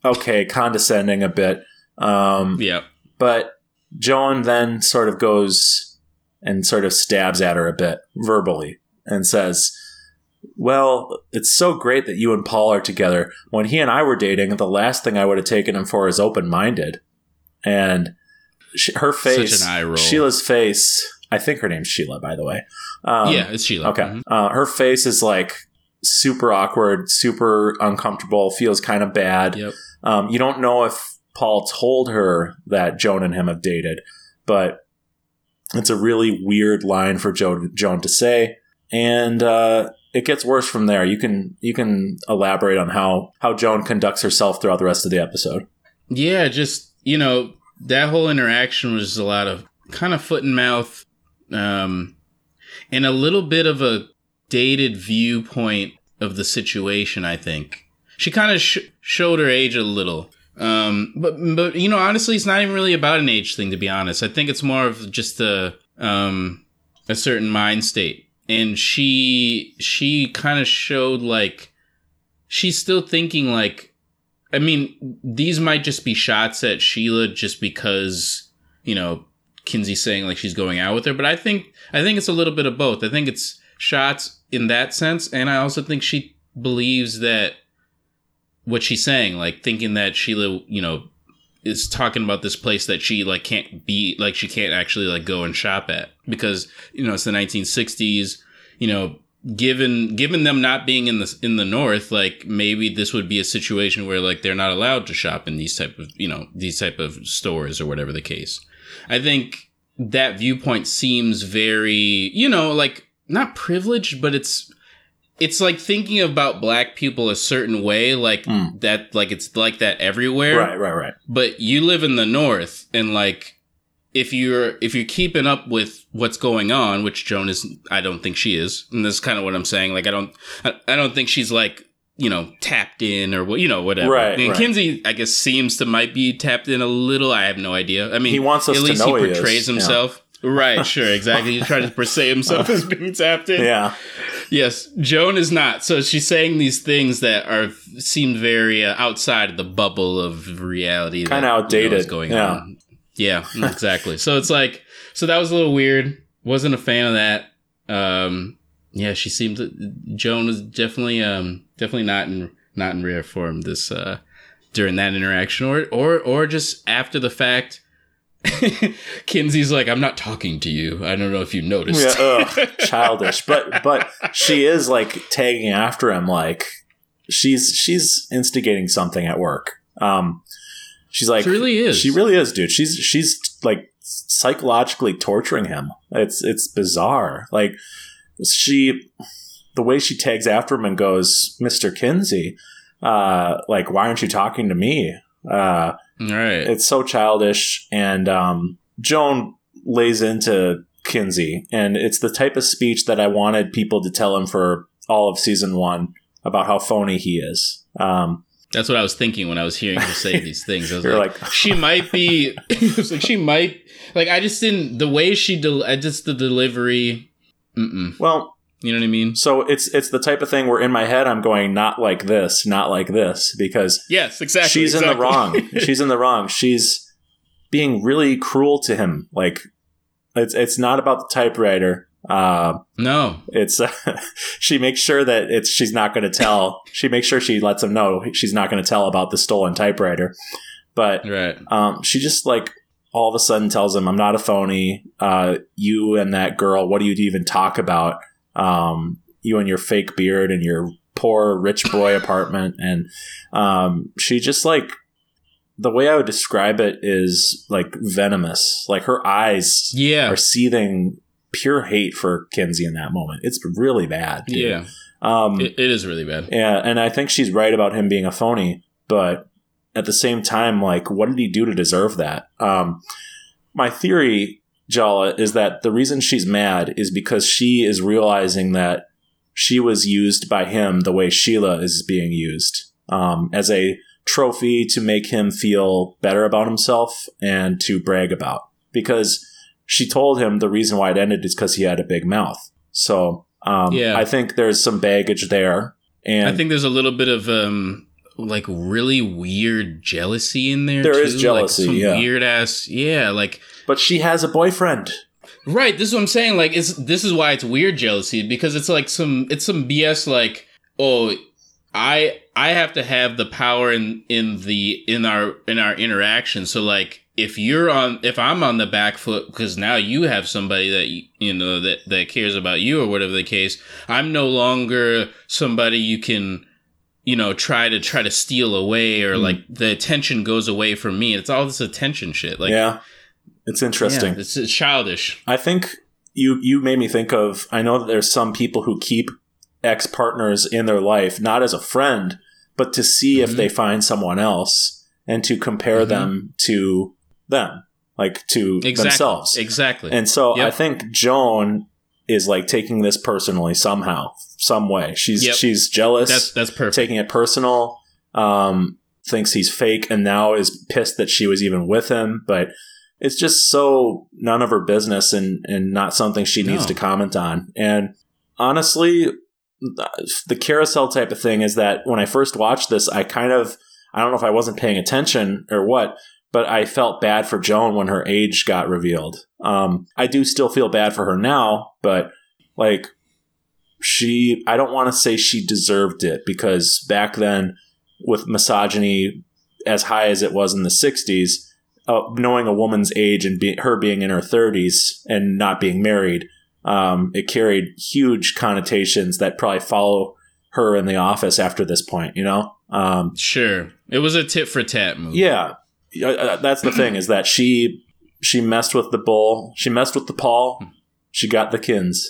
okay, condescending a bit. Yeah. But Joan then sort of goes and sort of stabs at her a bit verbally and says, well, it's so great that you and Paul are together. When he and I were dating, the last thing I would have taken him for is open-minded. And her face, such an eye roll. Sheila's face, I think her name's Sheila, by the way. It's Sheila. Okay. Her face is like super awkward, super uncomfortable, feels kind of bad. Yep. You don't know if Paul told her that Joan and him have dated, but it's a really weird line for Joan to say. And it gets worse from there. You can elaborate on how Joan conducts herself throughout the rest of the episode. Yeah, just, that whole interaction was a lot of kind of foot and mouth, and a little bit of a dated viewpoint of the situation, I think. She kind of showed her age a little. But honestly, it's not even really about an age thing, to be honest. I think it's more of just a certain mind state. And she kind of showed like she's still thinking like, I mean, these might just be shots at Sheila just because, Kinsey's saying like she's going out with her. But I think it's a little bit of both. I think it's shots in that sense. And I also think she believes that what she's saying, like thinking that Sheila, is talking about this place that she like can't be, like she can't actually like go and shop at because, it's the 1960s, given them not being in the North, like maybe this would be a situation where like they're not allowed to shop in these type of stores or whatever the case. I think that viewpoint seems very, like not privileged, but it's like thinking about black people a certain way, like that, like it's like that everywhere. Right. But you live in the North, and like if you're keeping up with what's going on, which Joan is, I don't think she is, and that's kind of what I'm saying. Like I don't think she's like tapped in or whatever. Right. Kinsey, I guess, seems to might be tapped in a little. I have no idea. I mean, he wants us at least to know he portrays himself. Yeah. Right, sure, exactly. He's trying to portray himself as being tapped in. Yeah. Yes, Joan is not. So she's saying these things that are seem very outside of the bubble of reality. Kind of outdated. You know, what's going on. Yeah, exactly. So it's like, so that was a little weird. Wasn't a fan of that. Yeah, she seemed, Joan was definitely not in rare form this, during that interaction or just after the fact. Kinsey's like, I'm not talking to you. I don't know if you noticed. Yeah, childish. But she is like tagging after him. Like she's instigating something at work. She's like, she really is, dude. She's like psychologically torturing him. It's bizarre. Like the way she tags after him and goes, Mr. Kinsey, like, why aren't you talking to me? Right. It's so childish. And Joan lays into Kinsey, and it's the type of speech that I wanted people to tell him for all of season one about how phony he is. That's what I was thinking when I was hearing her say these things. I was like, she might be, it was like, she might, like, I just didn't, the way she, the delivery. Mm-mm. Well, you know what I mean? So it's the type of thing where in my head I'm going, not like this, because yes, exactly. She's in the wrong. She's in the wrong. She's being really cruel to him. Like it's not about the typewriter. No, it's she makes sure that she's not going to tell. She makes sure she lets him know she's not going to tell about the stolen typewriter. But right. She just like all of a sudden tells him, "I'm not a phony. You and that girl. What do you even talk about? You and your fake beard and your poor rich boy apartment." And she just like, the way I would describe it is like venomous. Like her eyes are seething pure hate for Kinsey in that moment. It's really bad, dude. Yeah. It is really bad. Yeah. And I think she's right about him being a phony, but at the same time, like, what did he do to deserve that? My theory, Jala, is that the reason she's mad is because she is realizing that she was used by him the way Sheila is being used, as a trophy to make him feel better about himself and to brag about. Because she told him the reason why it ended is because he had a big mouth. So I think there's some baggage there. And I think there's a little bit of like really weird jealousy in there. There is jealousy, like some weird ass, like. But she has a boyfriend, right? This is what I'm saying. Like, this is why it's weird jealousy, because it's like some BS. Like, oh, I have to have the power in our interaction. So like, if I'm on the back foot because now you have somebody that you know that cares about you or whatever the case, I'm no longer somebody you can, you know, try to steal away, or like the attention goes away from me. It's all this attention shit. Like, yeah, it's interesting. Yeah, it's childish. I think you made me think of, I know that there's some people who keep ex-partners in their life, not as a friend, but to see if they find someone else and to compare them to them, like to themselves. Exactly. And so I think Joan is like taking this personally somehow, some way. She's jealous. That's perfect. Taking it personal, thinks he's fake, and now is pissed that she was even with him. But it's just so none of her business and not something she needs to comment on. And honestly, the carousel type of thing is that when I first watched this, I don't know if I wasn't paying attention or what, but I felt bad for Joan when her age got revealed. I do still feel bad for her now, but like I don't want to say she deserved it, because back then with misogyny as high as it was in the 60s, knowing a woman's age and her being in her 30s and not being married, it carried huge connotations that probably follow her in the office after this point, you know? Sure. It was a tit for tat movie. Yeah. That's the thing, is that she messed with the bull. She messed with the Paul. She got the kins.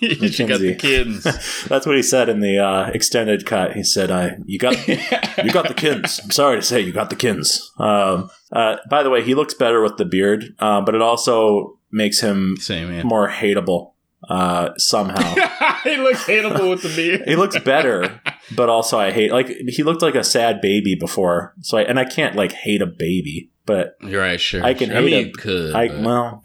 She got the kins. That's what he said in the extended cut. He said, "You got the kins. I'm sorry to say, you got the kins." By the way, he looks better with the beard, but it also makes him more hateable somehow. He looks hateable with the beard. He looks better, but also I hate. Like, he looked like a sad baby before, so I can't like hate a baby, but you're right. Sure, I can hate him. Well.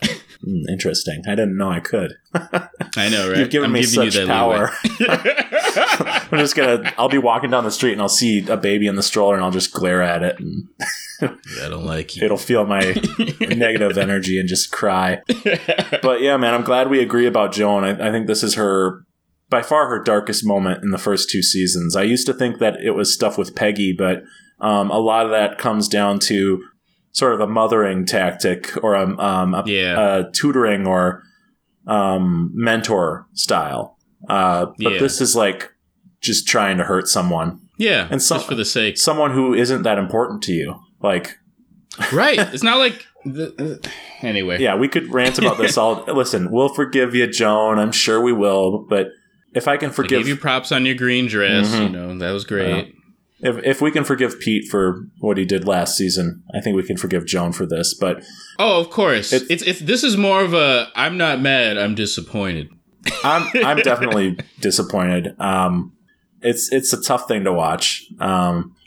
Interesting. I didn't know I could. I know, right? You've given me such power. I'm just going to... I'll be walking down the street and I'll see a baby in the stroller and I'll just glare at it. And I don't like you. It'll feel my negative energy and just cry. But yeah, man, I'm glad we agree about Joan. I think this is her... by far her darkest moment in the first two seasons. I used to think that it was stuff with Peggy, but a lot of that comes down to sort of a mothering tactic or a tutoring or mentor style. But this is like just trying to hurt someone. Yeah, and just for the sake. Someone who isn't that important to you. Like, right. It's not like... anyway. Yeah, we could rant about this all. Listen, we'll forgive you, Joan. I'm sure we will, but... if I can forgive... I gave you props on your green dress. Mm-hmm. You know, that was great. If we can forgive Pete for what he did last season, I think we can forgive Joan for this. But of course. It's this is more of a, I'm not mad, I'm disappointed. I'm definitely disappointed. It's a tough thing to watch.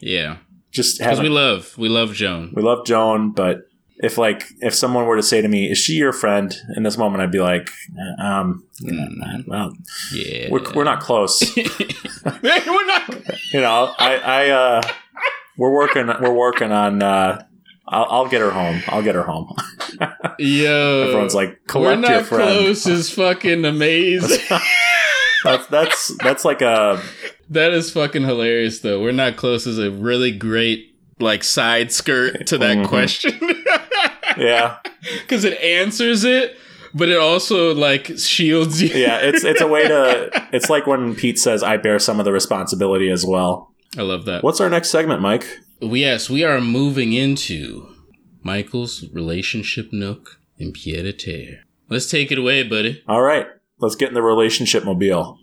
Yeah. Just because we love Joan. We love Joan, but if someone were to say to me, "Is she your friend?" in this moment, I'd be like, we're not close. We're not. You know, we're working on. I'll get her home. I'll get her home. Yo, everyone's like, "Collect your friend." We're not close is fucking amazing. That's like a. That is fucking hilarious, though. We're not close is a really great side skirt to that question. Yeah, because it answers it, but it also shields you. Yeah, it's a way to. It's like when Pete says, "I bear some of the responsibility as well." I love that. What's our next segment, Mike? Yes, we are moving into Michael's relationship nook in pied-à-terre. Let's take it away, buddy. All right, let's get in the relationship mobile.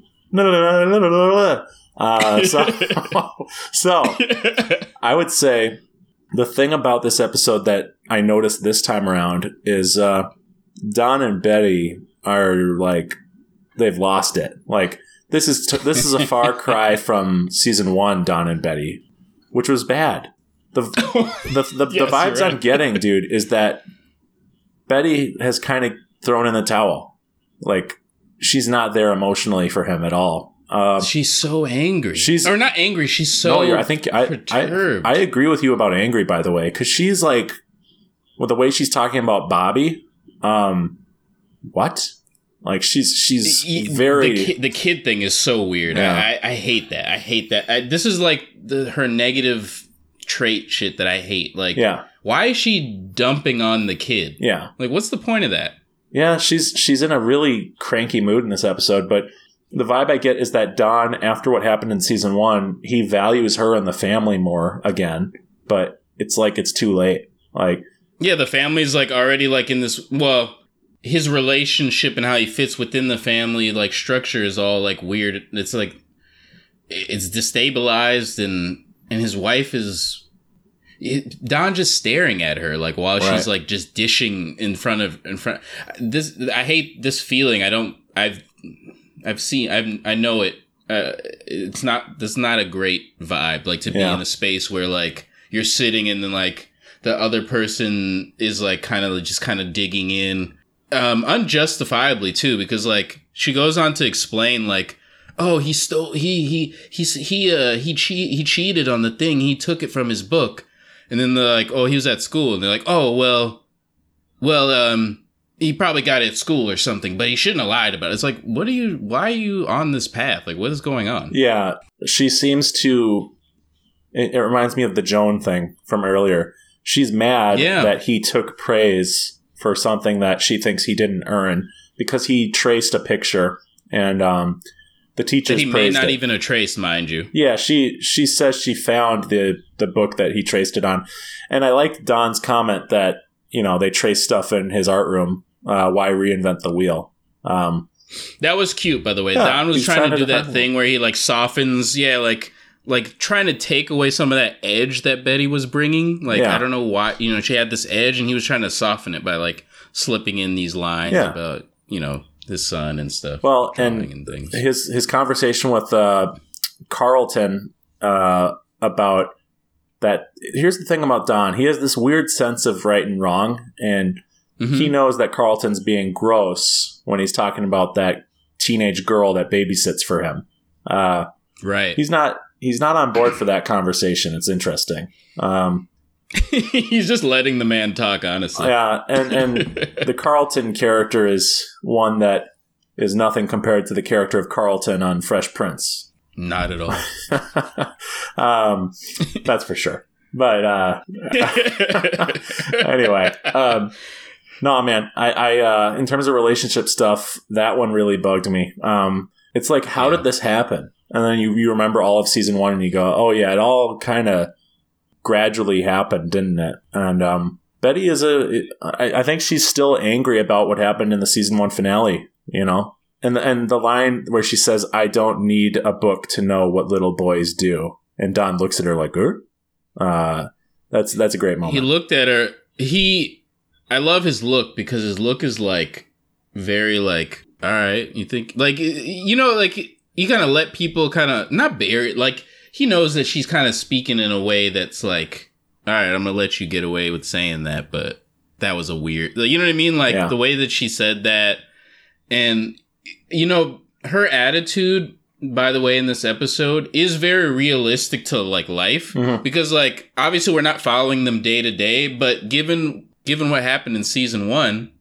So I would say. The thing about this episode that I noticed this time around is Don and Betty are they've lost it. This is a far cry from season one, Don and Betty, which was bad. The vibes right. I'm getting, dude, is that Betty has kind of thrown in the towel. She's not there emotionally for him at all. She's so angry. She's so perturbed. I agree with you about angry, by the way, because she's the way she's talking about Bobby. What? She's very the kid thing is so weird. Yeah. I hate that. This is her negative trait shit that I hate. Why is she dumping on the kid? Yeah. What's the point of that? Yeah, she's in a really cranky mood in this episode, but. The vibe I get is that Don, after what happened in season one, he values her and the family more again, but it's it's too late. Yeah, the family's already in this, his relationship and how he fits within the family, structure is all weird. It's it's destabilized and his wife is... Don just staring at her while right. She's just dishing in front. This, I hate this feeling. I've seen. I know it. It's not. That's not a great vibe. To be in a space where you're sitting and then the other person is kind of digging in, unjustifiably too. Because she goes on to explain oh, he stole. He cheated on the thing. He took it from his book. And then they're oh, he was at school. And they're oh, well. He probably got it at school or something, but he shouldn't have lied about it. It's why are you on this path? What is going on? Yeah. She seems to, it reminds me of the Joan thing from earlier. She's mad that he took praise for something that she thinks he didn't earn because he traced a picture and, the teachers praised it. That he may not even have traced, mind you. Yeah, she says she found the book that he traced it on. And I like Don's comment that, you know, they trace stuff in his art room. Why reinvent the wheel? That was cute, by the way. Yeah, Don was trying to do that thing where he softens. Yeah, trying to take away some of that edge that Betty was bringing. I don't know why. You know, she had this edge, and he was trying to soften it by slipping in these lines about his son and stuff. Well, and things. His conversation with Carlton about that. Here's the thing about Don. He has this weird sense of right and wrong, and Mm-hmm. He knows that Carlton's being gross when he's talking about that teenage girl that babysits for him. Right. He's not on board for that conversation. It's interesting. He's just letting the man talk, honestly. Yeah, and the Carlton character is one that is nothing compared to the character of Carlton on Fresh Prince. Not at all. That's for sure. But anyway, no, man, I in terms of relationship stuff, that one really bugged me. It's like, how did this happen? And then you remember all of season one and you go, oh, yeah, it all kind of gradually happened, didn't it? And Betty is I think she's still angry about what happened in the season one finale, you know? And the line where she says, I don't need a book to know what little boys do. And Don looks at her like, that's a great moment. He looked at her. I love his look, because his look is like very like, all right, you think like, you know, like, you kind of let people kind of not bury, like, he knows that she's kind of speaking in a way that's like, all right, I'm going to let you get away with saying that, but that was a weird, you know what I mean? Like the way that she said that, and you know, her attitude, by the way, in this episode is very realistic to like life, mm-hmm. because like, obviously we're not following them day to day, but given what happened in season one,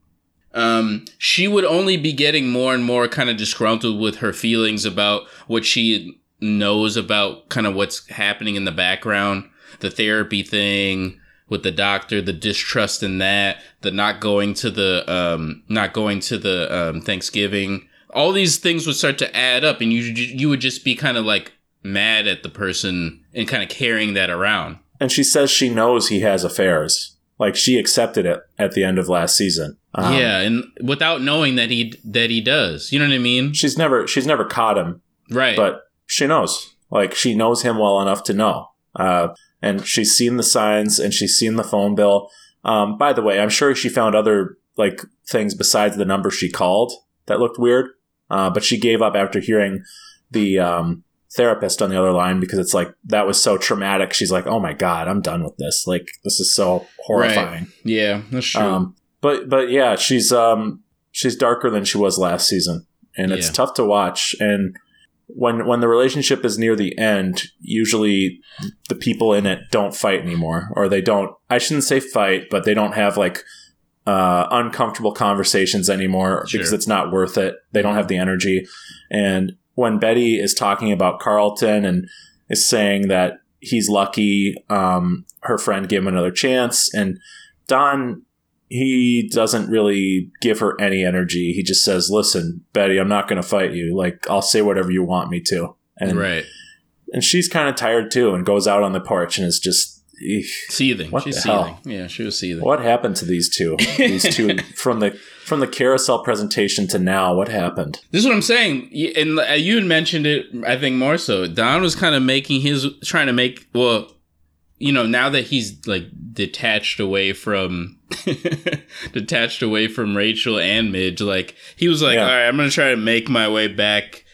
she would only be getting more and more kind of disgruntled with her feelings about what she knows about kind of what's happening in the background, the therapy thing with the doctor, the distrust in that, the not going to the Thanksgiving. All these things would start to add up, and you would just be kind of like mad at the person and kind of carrying that around. And she says she knows he has affairs. Like, she accepted it at the end of last season. Yeah, and without knowing that he does. You know what I mean? She's never caught him. Right. But she knows. Like, she knows him well enough to know. And she's seen the signs, and she's seen the phone bill. By the way, I'm sure she found other, like, things besides the number she called that looked weird. But she gave up after hearing the therapist on the other line, because it's like, that was so traumatic. She's like, oh my God, I'm done with this. Like, this is so horrifying. Right. Yeah, that's true. But yeah, she's darker than she was last season, and it's tough to watch. And when the relationship is near the end, usually the people in it don't fight anymore, or they don't. I shouldn't say fight, but they don't have like uncomfortable conversations anymore, because it's not worth it. They don't have the energy. And when Betty is talking about Carlton and is saying that he's lucky, her friend gave him another chance, and Don, he doesn't really give her any energy. He just says, listen, Betty, I'm not going to fight you. Like, I'll say whatever you want me to. And, and she's kind of tired too, and goes out on the porch and is just seething. She's seething. Yeah, she was seething. What happened to these two? These two from the carousel presentation to now, what happened? This is what I'm saying. And you had mentioned it, I think more so. Don was kind of trying to make, you know, now that he's like detached away from Rachel and Midge, like he was like, all right, I'm going to try to make my way back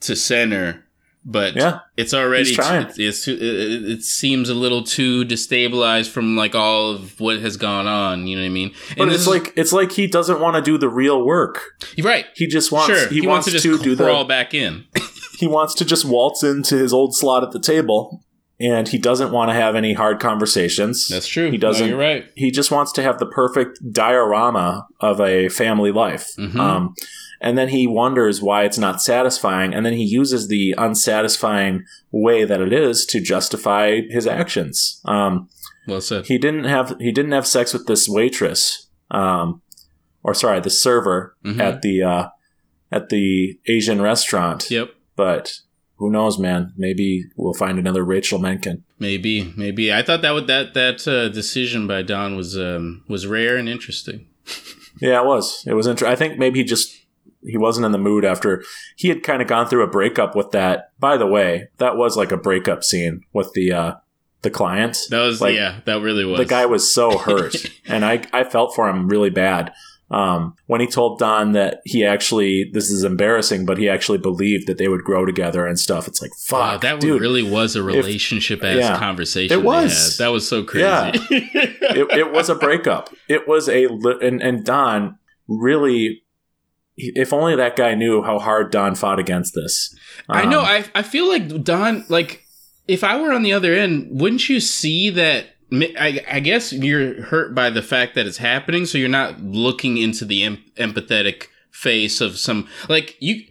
to center, but it's already, it seems a little too destabilized from like all of what has gone on. You know what I mean? And but it's like he doesn't want to do the real work. Right. He just wants, he wants to just crawl back in. He wants to just waltz into his old slot at the table. And he doesn't want to have any hard conversations. That's true. He doesn't. No, you're right. He just wants to have the perfect diorama of a family life. Mm-hmm. And then he wonders why it's not satisfying. And then he uses the unsatisfying way that it is to justify his actions. Well said. He didn't have sex with this waitress, the server at the Asian restaurant. Yep. But who knows, man? Maybe we'll find another Rachel Menken. Maybe. I thought that decision by Don was rare and interesting. Yeah, it was. It was interesting. I think maybe he wasn't in the mood after he had kind of gone through a breakup with that. By the way, that was like a breakup scene with the client. That was like, that really was. The guy was so hurt, and I felt for him really bad. When he told Don that he actually, this is embarrassing, but he actually believed that they would grow together and stuff. It's like, fuck, wow, that dude, really was a relationship-ass conversation. It was. That was so crazy. Yeah. It was a breakup. It was a, and Don really, if only that guy knew how hard Don fought against this. I know. I feel like Don, like, if I were on the other end, wouldn't you see that? I guess you're hurt by the fact that it's happening, so you're not looking into the empathetic face of some, like, you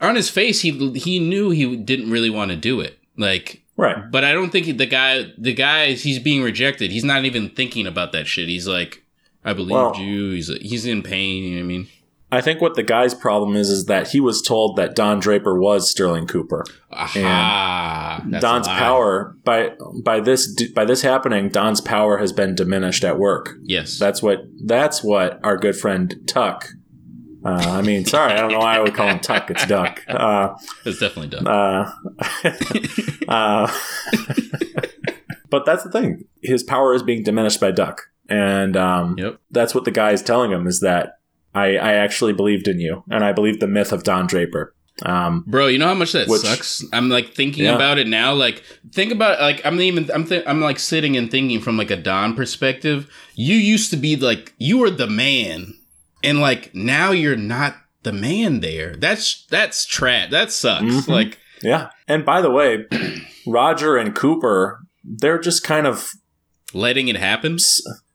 on his face. He knew he didn't really want to do it, like, right. But I don't think the guy he's being rejected. He's not even thinking about that shit. He's like, I believed you. He's in pain. You know what I mean? I think what the guy's problem is that he was told that Don Draper was Sterling Cooper. Aha, and Don's power by this happening, Don's power has been diminished at work. Yes, that's what our good friend Tuck. I mean, sorry, I don't know why I would call him Tuck. It's Duck. It's definitely Duck. But that's the thing. His power is being diminished by Duck, and that's what the guy is telling him, is that I actually believed in you, and I believed the myth of Don Draper. Bro, you know how much that sucks? I'm like thinking about it now. Like, think about, like, I'm like sitting and thinking from like a Don perspective. You used to be like, you were the man, and like now you're not the man there. That's trap. That sucks. Mm-hmm. Like, yeah. And by the way, Roger and Cooper, they're just kind of letting it happen.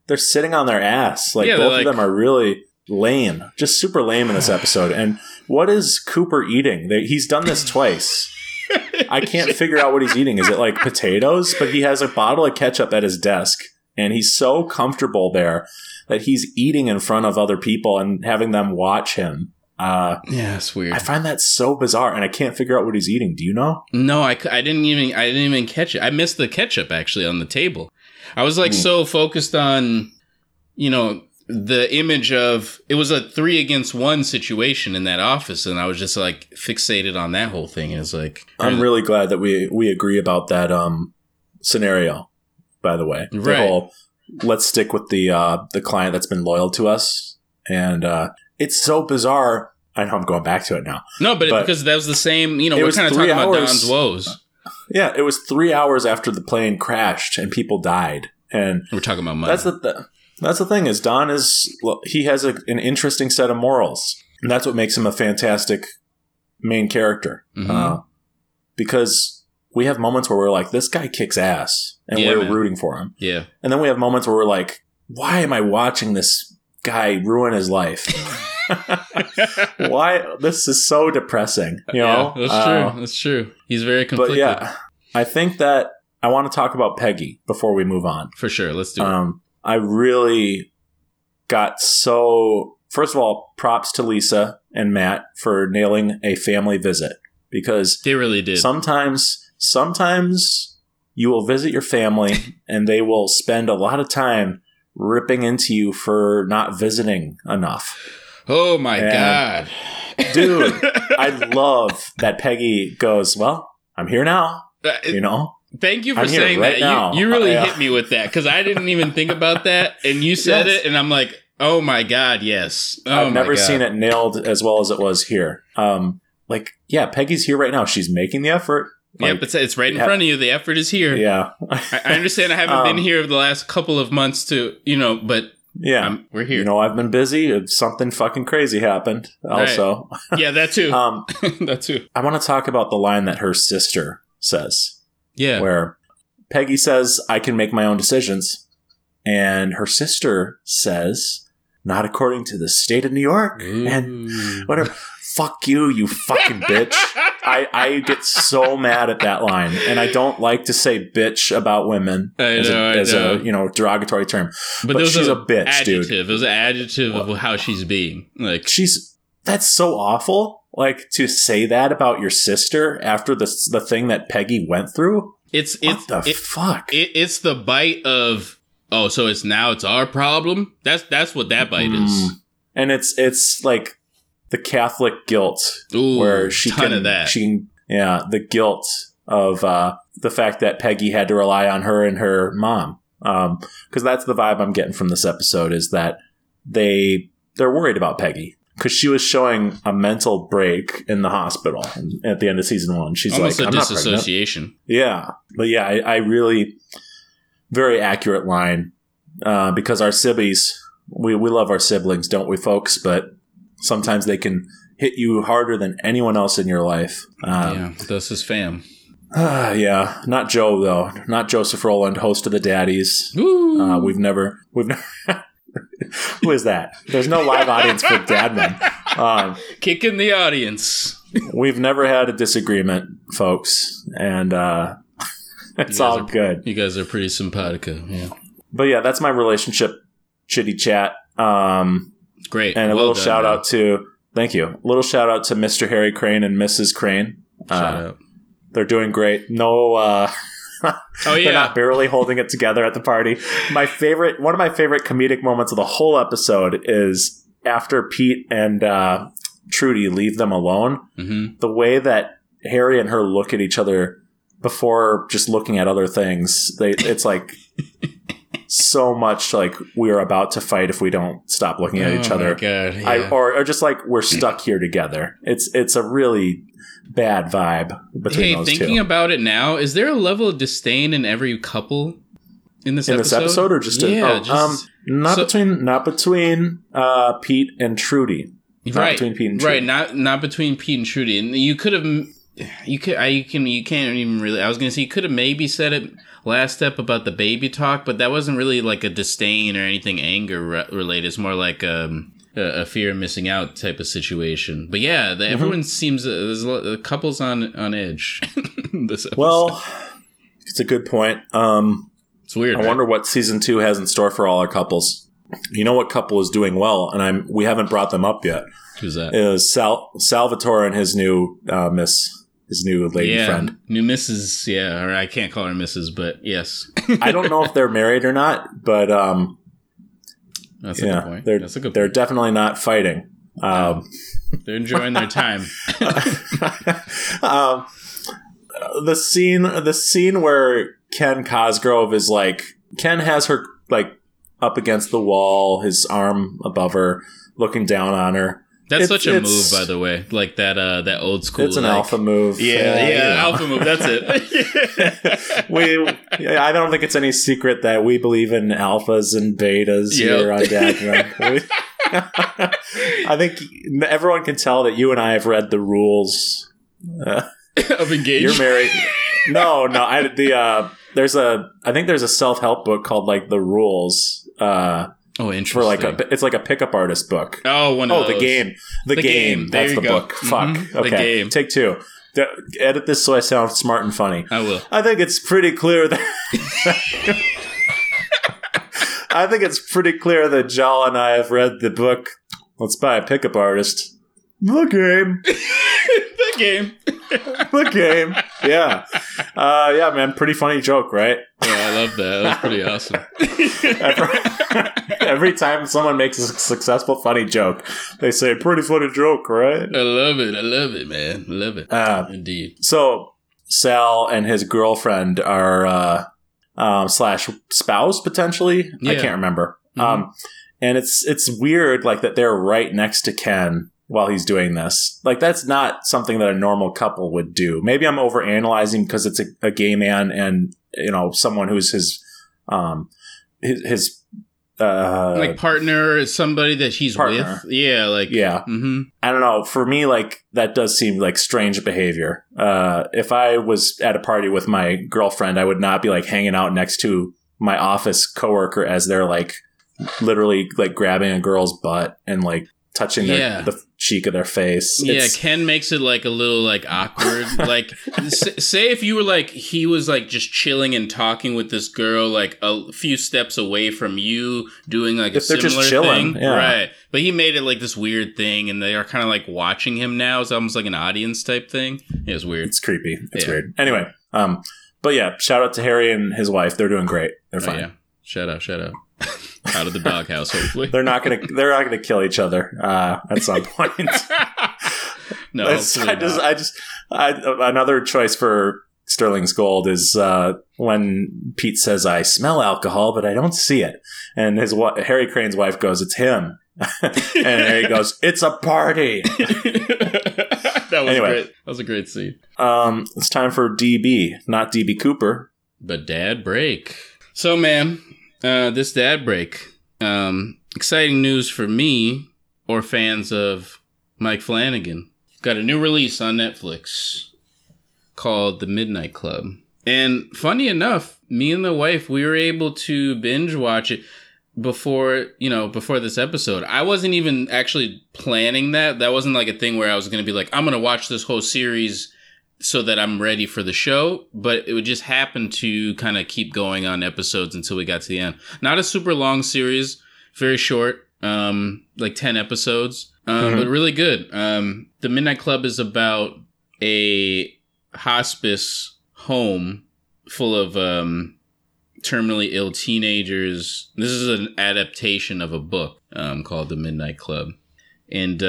They're sitting on their ass. Like, both of them are really lame, just super lame in this episode. And what is Cooper eating? He's done this twice. I can't figure out what he's eating. Is it like potatoes? But he has a bottle of ketchup at his desk, and he's so comfortable there that he's eating in front of other people and having them watch him. Yeah, it's weird. I find that so bizarre, and I can't figure out what he's eating. Do you know? No, I didn't even catch it. I missed the ketchup actually on the table. I was like so focused on, you know, the image of, it was a 3-against-1 situation in that office, and I was just like fixated on that whole thing. And it's like, I'm really glad that we agree about that scenario. By the way, right? The whole, let's stick with the client that's been loyal to us, and it's so bizarre. I know I'm going back to it now. No, but because that was the same. You know, we're kind of talking about Don's woes. Yeah, it was 3 hours after the plane crashed and people died, and we're talking about money. That's the thing, is Don he has an interesting set of morals, and that's what makes him a fantastic main character. Mm-hmm. Because we have moments where we're like, this guy kicks ass, and we're rooting for him. Yeah. And then we have moments where we're like, why am I watching this guy ruin his life? Why? This is so depressing. You know? Yeah, that's true. That's true. He's very conflicted. But yeah, I think that I want to talk about Peggy before we move on. For sure. Let's do it. I really got so, first of all, props to Lisa and Matt for nailing a family visit, because they really did. Sometimes you will visit your family and they will spend a lot of time ripping into you for not visiting enough. Oh my God. Dude, I love that Peggy goes, well, I'm here now, you know? Thank you for saying right that. You really hit me with that, because I didn't even think about that, and you said it, and I'm like, oh my God, yes. Oh, I've never seen it nailed as well as it was here. Like, yeah, Peggy's here right now. She's making the effort. Like, yeah, but it's right in front of you. The effort is here. Yeah. I understand I haven't been here over the last couple of months to, you know, but yeah, we're here. You know, I've been busy. Something fucking crazy happened also. Right. Yeah, that too. That too. I want to talk about the line that her sister says. Yeah. Where Peggy says, I can make my own decisions. And her sister says, not according to the state of New York. Ooh. And whatever. Fuck you, you fucking bitch. I get so mad at that line. And I don't like to say bitch about women as a you know, derogatory term. But she's a bitch, adjective, dude. It was an adjective of how she's being. Like, that's so awful. Like, to say that about your sister after the thing that Peggy went through? What the fuck? It's the bite of, oh, so it's our problem? That's what that bite is. And it's like the Catholic guilt. Ooh, where she ton can, of that. The guilt of the fact that Peggy had to rely on her and her mom. Because that's the vibe I'm getting from this episode, is that they they're worried about Peggy because she was showing a mental break in the hospital at the end of season one. She's almost like, a disassociation. Yeah. But yeah, I really, very accurate line because our sibbies, we love our siblings, don't we, folks? But sometimes they can hit you harder than anyone else in your life. This is fam. Yeah, not Joe though. Not Joseph Rowland, host of the Daddies. Ooh. We've never. Who is that? There's no live audience for Dadmen. Kicking the audience. We've never had a disagreement, folks, and it's all good. You guys are pretty simpatico, yeah. But yeah, that's my relationship chitty chat. Great, and a little shout out to thank you. A little shout out to Mr. Harry Crane and Mrs. Crane. Shout out. They're doing great. No, they're not barely holding it together at the party. One of my favorite comedic moments of the whole episode is after Pete and Trudy leave them alone. Mm-hmm. The way that Harry and her look at each other before just looking at other things, it's like so much like we are about to fight if we don't stop looking at each other. My God, yeah. Or just like we're stuck here together. It's a really bad vibe between those two. Hey, thinking about it now, is there a level of disdain in every couple in this episode, or just not between Pete and Trudy? Not between Pete and Trudy. And you can't even really. I was gonna say you could have maybe said it last step about the baby talk, but that wasn't really like a disdain or anything anger related. It's more like a fear of missing out type of situation. But yeah, everyone seems there's a couples on edge. This episode. Well, it's a good point. It's weird. I wonder what season 2 has in store for all our couples. You know what couple is doing well, and we haven't brought them up yet. Who's that? Is Salvatore and his new friend. New Mrs. Yeah, or I can't call her Mrs., but yes. I don't know if they're married or not, but That's a good point. They're definitely not fighting. They're enjoying their time. The scene where Ken Cosgrove is like, Ken has her like up against the wall, his arm above her, looking down on her. That's such a move, by the way. Like that old school. It's an alpha move. Yeah, alpha move. That's it. I don't think it's any secret that we believe in alphas and betas here on Dadmen. I think everyone can tell that you and I have read the rules of engagement. You're married. No. I think there's a self-help book called like The Rules. Oh, interesting. It's like a pickup artist book. Oh, one of those. The Game. The Game. That's the book. Mm-hmm. Fuck. Okay. The Game. Take 2. Edit this so I sound smart and funny. I will. I think it's pretty clear that Jal and I have read the book. Let's buy a pickup artist. The Game. The Game. The Game. Yeah. Yeah, man. Pretty funny joke, right? Yeah, I love that. That's pretty awesome. Every time someone makes a successful funny joke, they say, pretty funny joke, right? I love it, man. I love it. Indeed. So Sal and his girlfriend are slash spouse, potentially. Yeah. I can't remember. Mm-hmm. And it's weird like that they're right next to Ken while he's doing this. Like, that's not something that a normal couple would do. Maybe I'm overanalyzing because it's a gay man and, you know, someone who's his like partner is somebody that he's partner with. Yeah. Like, yeah. Mm-hmm. I don't know. For me, like, that does seem like strange behavior. If I was at a party with my girlfriend, I would not be like hanging out next to my office coworker as they're like literally like grabbing a girl's butt and like touching the cheek of their face. Yeah, Ken makes it like a little like awkward. Like, say if you were like he was like just chilling and talking with this girl like a few steps away from you, doing like a similar just chilling thing, yeah. Right? But he made it like this weird thing, and they are kind of like watching him now. It's almost like an audience type thing. Yeah, it's weird. It's creepy. It's weird. Anyway, but yeah, shout out to Harry and his wife. They're doing great. They're fine. Yeah. Shout out. Out of the doghouse, hopefully. They're not gonna kill each other at some point. No, another choice for Sterling's gold is when Pete says, "I smell alcohol, but I don't see it," and Harry Crane's wife goes, "It's him," And he goes, "It's a party." That was great. That was a great scene. It's time for DB, not DB Cooper, the dad break. So, ma'am, this dad break, exciting news for me or fans of Mike Flanagan. Got a new release on Netflix called The Midnight Club. And funny enough, me and the wife, we were able to binge watch it before this episode. I wasn't even actually planning that. That wasn't like a thing where I was going to be like, I'm going to watch this whole series so that I'm ready for the show. But it would just happen to kind of keep going on episodes until we got to the end. Not a super long series, very short, like 10 episodes, but really good. The Midnight Club is about a hospice home full of terminally ill teenagers. This is an adaptation of a book called The Midnight Club. And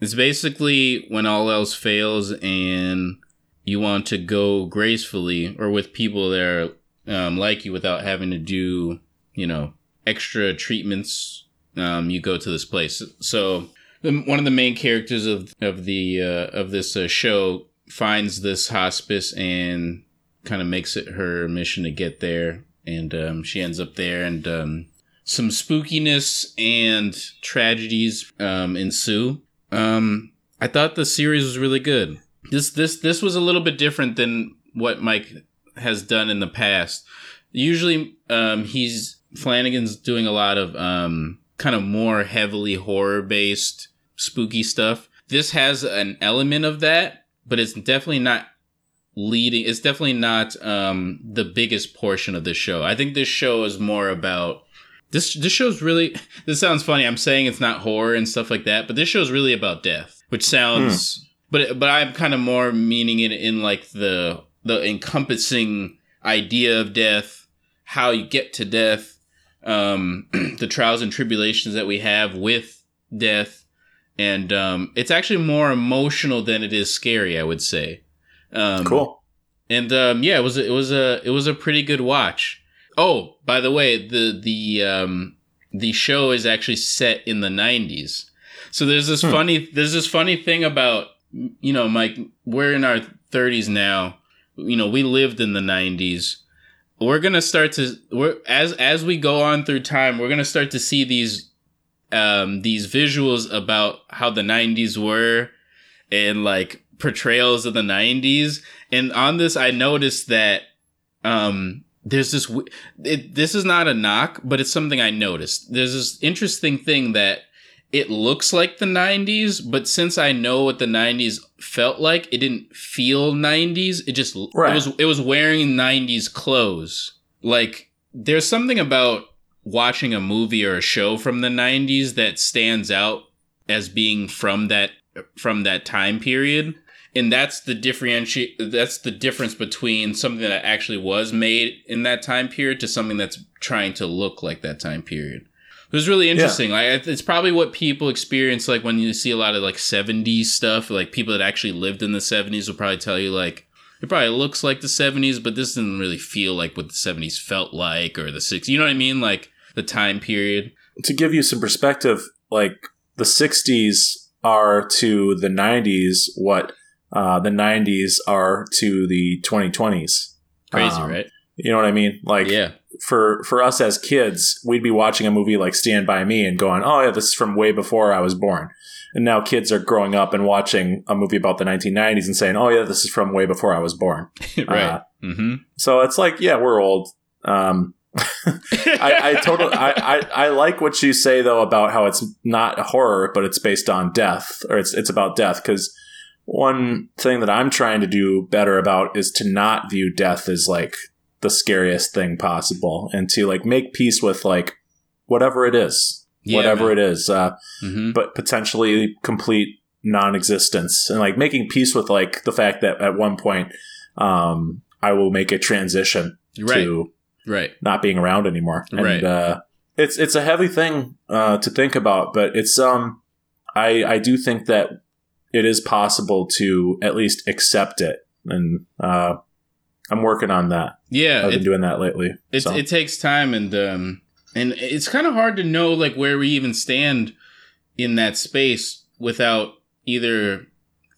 it's basically when all else fails and you want to go gracefully or with people that are like you without having to do, extra treatments, you go to this place. So one of the main characters of this show finds this hospice and kind of makes it her mission to get there, and she ends up there, and some spookiness and tragedies ensue. I thought the series was really good. This was a little bit different than what Mike has done in the past. Usually Flanagan's doing a lot of kind of more heavily horror-based spooky stuff. This has an element of that, but it's definitely not the biggest portion of the show. I think this show is more about this show's really, this sounds funny, I'm saying it's not horror and stuff like that, but this show's really about death, which sounds but I'm kind of more meaning it in like the encompassing idea of death, how you get to death, the trials and tribulations that we have with death. And it's actually more emotional than it is scary, I would say. Cool. And yeah, it was a pretty good watch. Oh, by the way, the show is actually set in the 90s. So there's this funny thing about, Mike, we're in our 30s now. We lived in the 90s. We're gonna start to as we go on through time, we're gonna start to see these visuals about how the 90s were and like portrayals of the 90s. And on this, I noticed that there's this, this is not a knock, but it's something I noticed. There's this interesting thing that it looks like the 90s, but since I know what the 90s felt like, it didn't feel 90s. It just, right. It was wearing 90s clothes. Like there's something about watching a movie or a show from the 90s that stands out as being from that time period. And that's the difference between something that actually was made in that time period to something that's trying to look like that time period. It was really interesting. Yeah. Like it's probably what people experience, like when you see a lot of like 70s stuff, like people that actually lived in the 70s will probably tell you like, it probably looks like the 70s, but this didn't really feel like what the 70s felt like, or the 60s. You know what I mean? Like the time period. To give you some perspective, like the 60s are to the 90s what the 90s are to the 2020s. Crazy, right? You know what I mean? Like, yeah. For us as kids, we'd be watching a movie like Stand By Me and going, oh, yeah, this is from way before I was born. And now kids are growing up and watching a movie about the 1990s and saying, oh, yeah, this is from way before I was born. Right. So it's like, yeah, we're old. I like what you say, though, about how it's not horror, but it's based on death, or it's about death. Because one thing that I'm trying to do better about is to not view death as like the scariest thing possible, and to like make peace with like whatever it is, but potentially complete non-existence, and like making peace with like the fact that at one point I will make a transition to. Right. Not being around anymore. And, right. It's a heavy thing to think about, but it's I do think that it is possible to at least accept it, and I'm working on that. Yeah, I've been doing that lately. It takes time, and And it's kind of hard to know like where we even stand in that space without either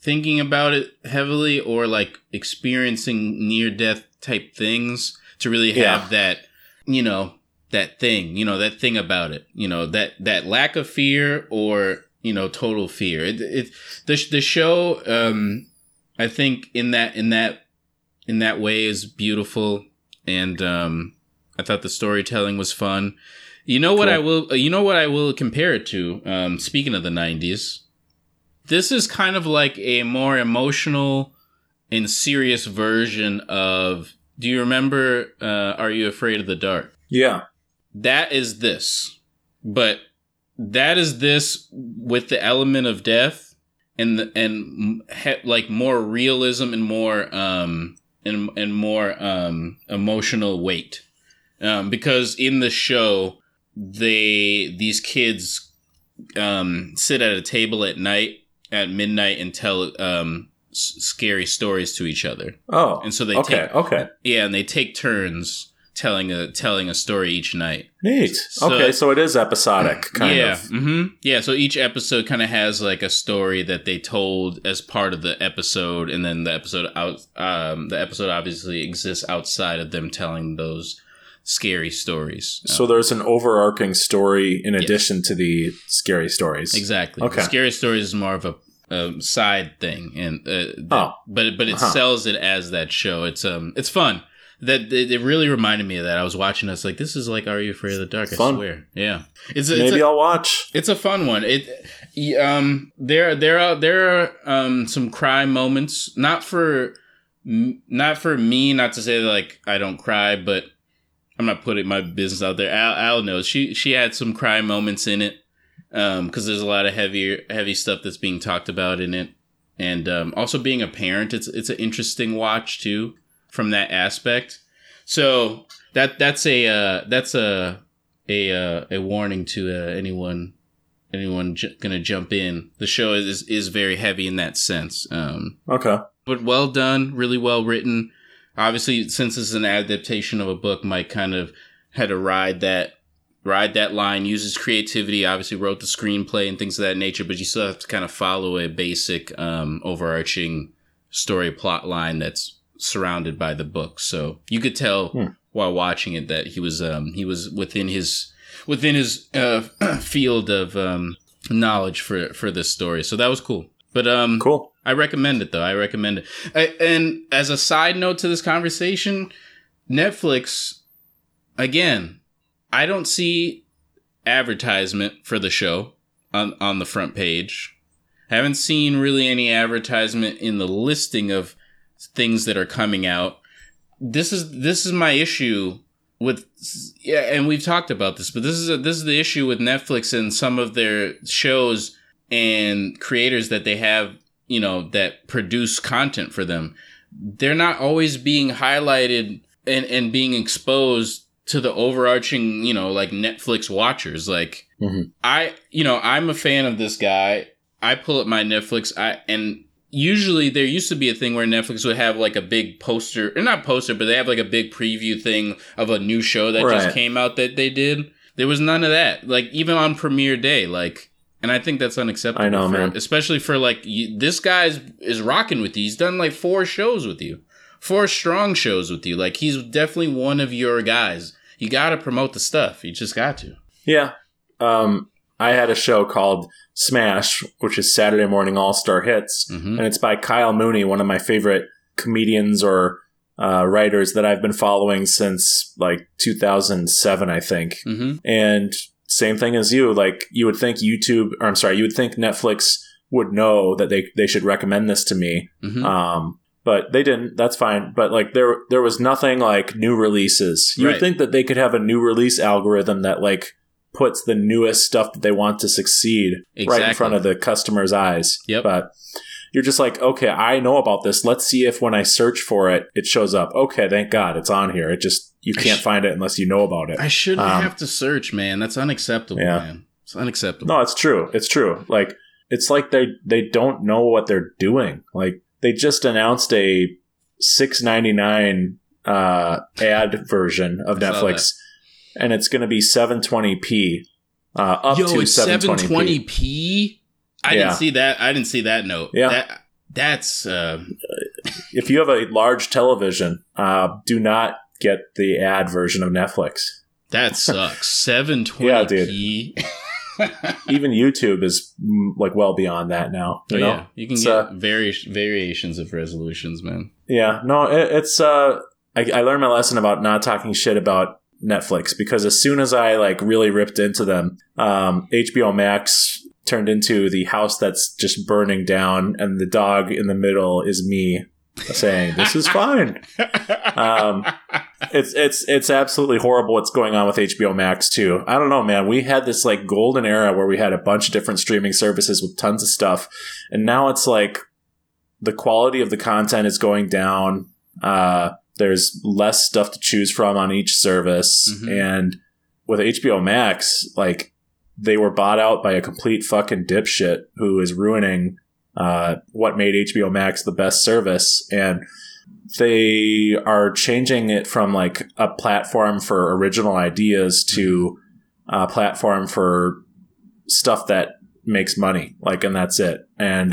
thinking about it heavily or like experiencing near-death type things to really have that, you know, that thing about it, you know, that lack of fear or, you know, total fear. The show, I think in that way is beautiful. And, I thought the storytelling was fun. You know what cool. I will compare it to, speaking of the 90s, this is kind of like a more emotional and serious version of, do you remember, Are You Afraid of the Dark? Yeah. That is this, but that is this with the element of death and like more realism and more emotional weight, because in the show these kids sit at a table at night at midnight and tell scary stories to each other. Oh, and so they they take turns telling a story each night. Neat. So, okay, so it is episodic, kind of. Mm-hmm. Yeah, so each episode kind of has like a story that they told as part of the episode, and then the episode obviously exists outside of them telling those scary stories. So there's an overarching story in addition to the scary stories. Exactly. Okay. The scary stories is more of a side thing, and but it sells it as that show. It's fun. That it really reminded me of that. I was watching. I was like, "This is like Are You Afraid of the Dark?" Fun. I swear, yeah. Maybe I'll watch. It's a fun one. There are some cry moments. Not for me. Not to say that, like, I don't cry, but I'm not putting my business out there. Al knows. She had some cry moments in it, because there's a lot of heavy stuff that's being talked about in it, and also being a parent, it's an interesting watch too. From that aspect, so that's a warning to anyone gonna jump in. The show is very heavy in that sense. But well done, really well written. Obviously, since this is an adaptation of a book, Mike kind of had to ride that line. Uses creativity. Obviously, wrote the screenplay and things of that nature, but you still have to kind of follow a basic overarching story plot line that's surrounded by the book, so you could tell while watching it that he was within his field of knowledge for this story. So that was cool. But cool. I recommend it though. I recommend it. And as a side note to this conversation, Netflix again. I don't see advertisement for the show on the front page. I haven't seen really any advertisement in the listing of things that are coming out. This is my issue with, and we've talked about this, but this is the issue with Netflix and some of their shows and creators that they have, you know, that produce content for them. They're not always being highlighted and being exposed to the overarching, you know, like Netflix watchers. Like I'm a fan of this guy. I pull up my Netflix. Usually there used to be a thing where Netflix would have like a big poster, or not poster, but they have like a big preview thing of a new show that just came out that they did. There was none of that. Like even on premiere day, like, and I think that's unacceptable. I know, man. Especially for like, this guy is rocking with you. He's done like 4 strong shows with you. Like he's definitely one of your guys. You got to promote the stuff. You just got to. Yeah. I had a show called Smash, which is Saturday Morning All-Star Hits, and it's by Kyle Mooney, one of my favorite comedians or writers that I've been following since like 2007, I think. Mm-hmm. And same thing as you, like you would think Netflix would know that they should recommend this to me, but they didn't. That's fine. But like there was nothing like new releases. You would think that they could have a new release algorithm that like puts the newest stuff that they want to succeed right in front of the customer's eyes. Yep. But you're just like, okay, I know about this. Let's see if when I search for it, it shows up. Okay, thank God it's on here. It just, you can't find it unless you know about it. I shouldn't have to search, man. That's unacceptable, man. It's unacceptable. No, it's true. It's true. Like, it's like they don't know what they're doing. Like, they just announced a $6.99 ad version of Netflix. and it's going to be 720p. Up to 720p. 720p? I didn't see that note. Yeah. That's if you have a large television, do not get the ad version of Netflix. That sucks. 720p. Yeah, dude. Even YouTube is like well beyond that now. You know? Yeah, you can get variations of resolutions, man. Yeah, no, it's. I learned my lesson about not talking shit about Netflix, because as soon as I like really ripped into them, HBO Max turned into the house that's just burning down, and the dog in the middle is me saying this is fine. It's absolutely horrible what's going on with HBO Max too. I don't know, man. We had this like golden era where we had a bunch of different streaming services with tons of stuff, and now it's like the quality of the content is going down. There's less stuff to choose from on each service, mm-hmm. and with HBO Max, like they were bought out by a complete fucking dipshit who is ruining what made HBO Max the best service, and they are changing it from like a platform for original ideas to a platform for stuff that makes money, like, and that's it. And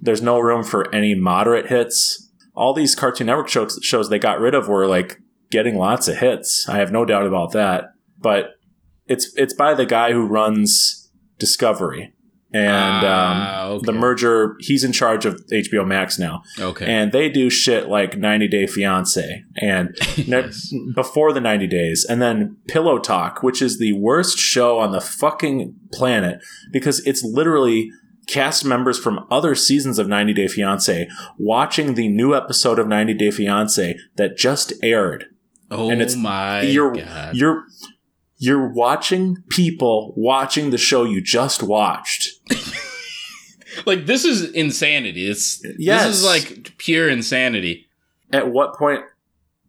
there's no room for any moderate hits. All these Cartoon Network shows they got rid of were like getting lots of hits. I have no doubt about that, but it's by the guy who runs Discovery. And the merger, he's in charge of HBO Max now. Okay. And they do shit like 90 Day Fiancé and yes. Before the 90 days. And then Pillow Talk, which is the worst show on the fucking planet, because it's literally cast members from other seasons of 90 Day Fiancé watching the new episode of 90 Day Fiancé that just aired. Oh, and it's, God. You're watching people watching the show you just watched. Like, this is insanity. This is like pure insanity. At what point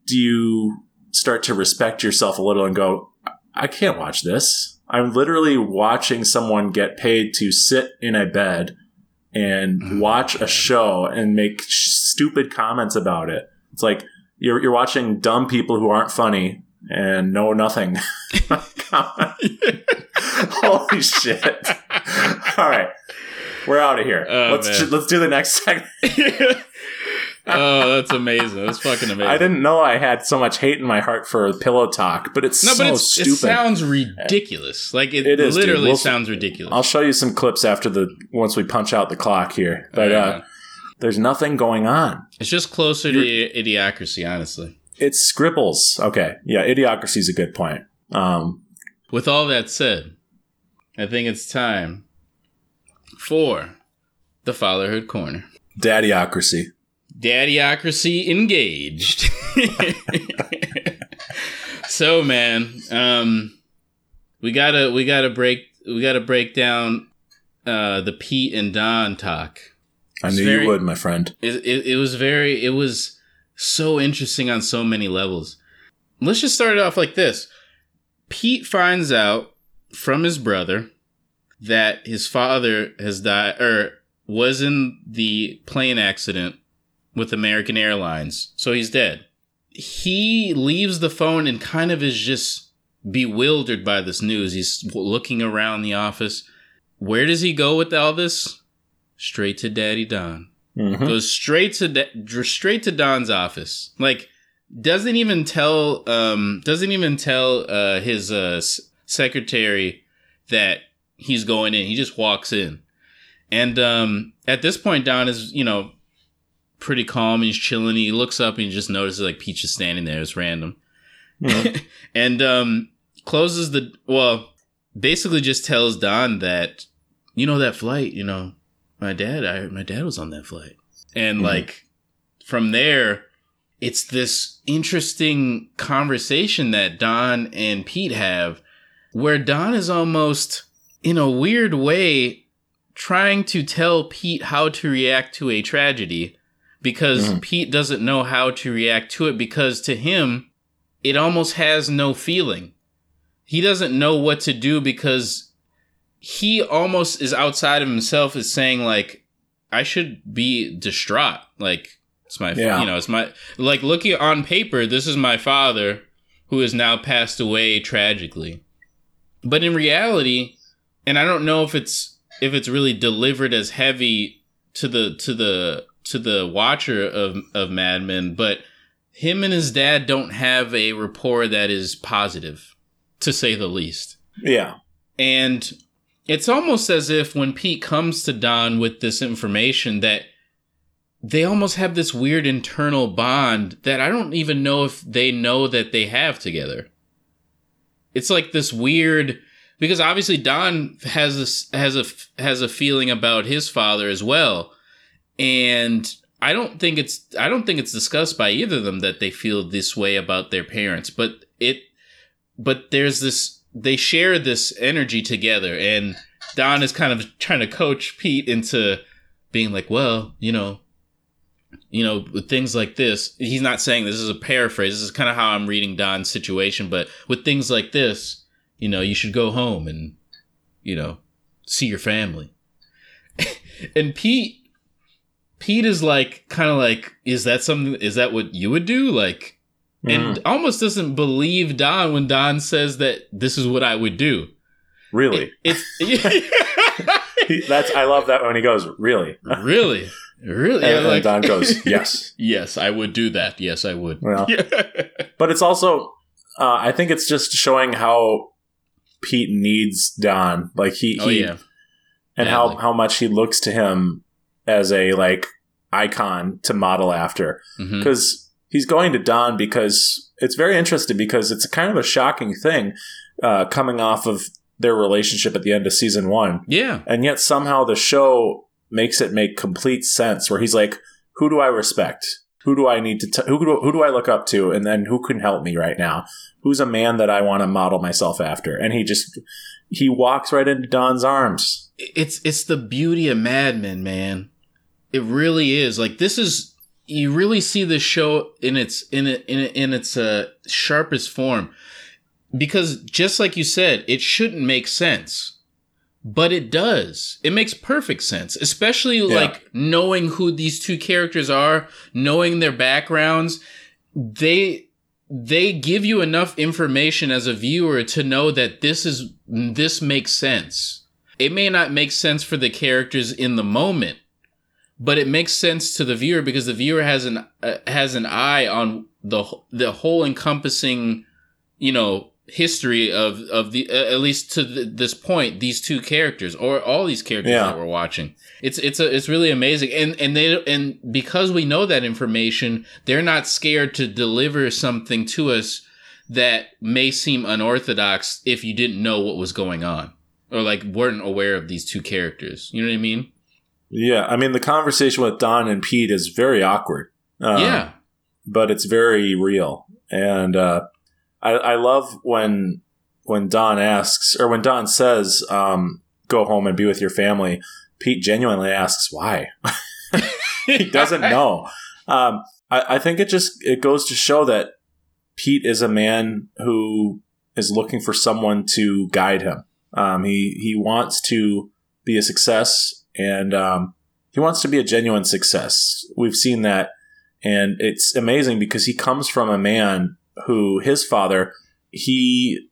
do you start to respect yourself a little and go, I can't watch this. I'm literally watching someone get paid to sit in a bed and watch a show and make stupid comments about it. It's like you're watching dumb people who aren't funny and know nothing. Holy shit. All right. We're out of here. Let's do the next segment. Oh, that's amazing. That's fucking amazing. I didn't know I had so much hate in my heart for Pillow Talk, but it's stupid. It sounds ridiculous. Like, it is, literally sounds ridiculous. I'll show you some clips once we punch out the clock here. But there's nothing going on. It's just closer to Idiocracy, honestly. It's scribbles. Okay. Yeah, Idiocracy is a good point. With all that said, I think it's time for the Fatherhood Corner. Daddyocracy. Daddyocracy engaged. So, man, we gotta break down the Pete and Don talk. I knew you would, my friend. It was so interesting on so many levels. Let's just start it off like this. Pete finds out from his brother that his father has died or was in the plane accident with American Airlines. So he's dead. He leaves the phone and kind of is just bewildered by this news. He's looking around the office. Where does he go with all this? Straight to Daddy Don. Mm-hmm. Goes straight to Don's office. Like, doesn't even tell his secretary that he's going in. He just walks in, and at this point, Don is pretty calm. He's chilling. He looks up and he just notices like Peach is standing there. It's random, mm-hmm. And closes the basically just tells Don that that flight, my dad was on that flight. And from there, it's this interesting conversation that Don and Pete have where Don is almost in a weird way trying to tell Pete how to react to a tragedy, because Pete doesn't know how to react to it, because to him, it almost has no feeling. He doesn't know what to do because he almost is outside of himself, is saying like, I should be distraught. Like, it's my, it's my, like, looking on paper, this is my father. who has now passed away tragically. But in reality, and I don't know if it's really delivered as heavy to the watcher of Mad Men, but him and his dad don't have a rapport that is positive, to say the least. Yeah. And it's almost as if when Pete comes to Don with this information that they almost have this weird internal bond that I don't even know if they know that they have together. It's like this weird, because obviously Don has a feeling about his father as well. And I don't think it's discussed by either of them that they feel this way about their parents, but there's this, they share this energy together, and Don is kind of trying to coach Pete into being like, well, you know, with things like this, he's not saying this is a paraphrase. This is kind of how I'm reading Don's situation, but with things like this, you know, you should go home and, you know, see your family. And Pete is like, kind of like, is that what you would do? Like, and almost doesn't believe Don when Don says that this is what I would do. Really? I love that when he goes, really? Really? Really? And like, Don goes, yes. Yes, I would do that. Yes, I would. Well, but it's also, I think it's just showing how Pete needs Don. Like, how much he looks to him as a, like, icon to model after. Because he's going to Don because it's very interesting, because it's kind of a shocking thing coming off of their relationship at the end of season one. Yeah. And yet somehow the show makes it make complete sense, where he's like, who do I respect? Who do I need to who do I look up to? And then who can help me right now? Who's a man that I want to model myself after? And he walks right into Don's arms. It's the beauty of Mad Men, man. It really is. Like, this is, you really see this show in its sharpest form, because just like you said, it shouldn't make sense, but it does. It makes perfect sense, especially like knowing who these two characters are, knowing their backgrounds. They give you enough information as a viewer to know that this makes sense. It may not make sense for the characters in the moment, but it makes sense to the viewer, because the viewer has an eye on the whole encompassing, you know, history of the at least to this point, these two characters, or all these characters that we're watching. It's really amazing, and because we know that information, they're not scared to deliver something to us that may seem unorthodox if you didn't know what was going on, or like weren't aware of these two characters. You know what I mean? Yeah, I mean, the conversation with Don and Pete is very awkward. But it's very real, and I love when Don asks, or when Don says, go home and be with your family, Pete genuinely asks why. He doesn't know. I think it goes to show that Pete is a man who is looking for someone to guide him. He wants to be a success, and he wants to be a genuine success. We've seen that, and it's amazing because he comes from a man who, his father, he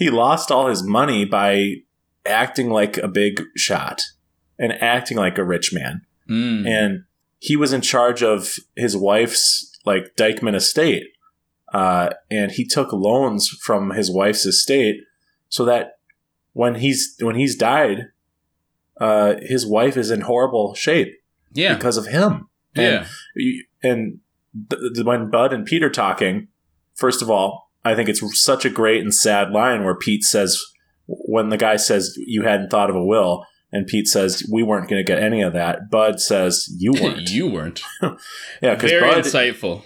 lost all his money by acting like a big shot and acting like a rich man. And he was in charge of his wife's, like, Dykeman estate. And he took loans from his wife's estate so that when he's died, his wife is in horrible shape because of him. And when Bud and Pete are talking, first of all, I think it's such a great and sad line where Pete says, when the guy says, you hadn't thought of a will, and Pete says, we weren't going to get any of that, Bud says, you weren't. You weren't. Yeah, because very Bud, insightful.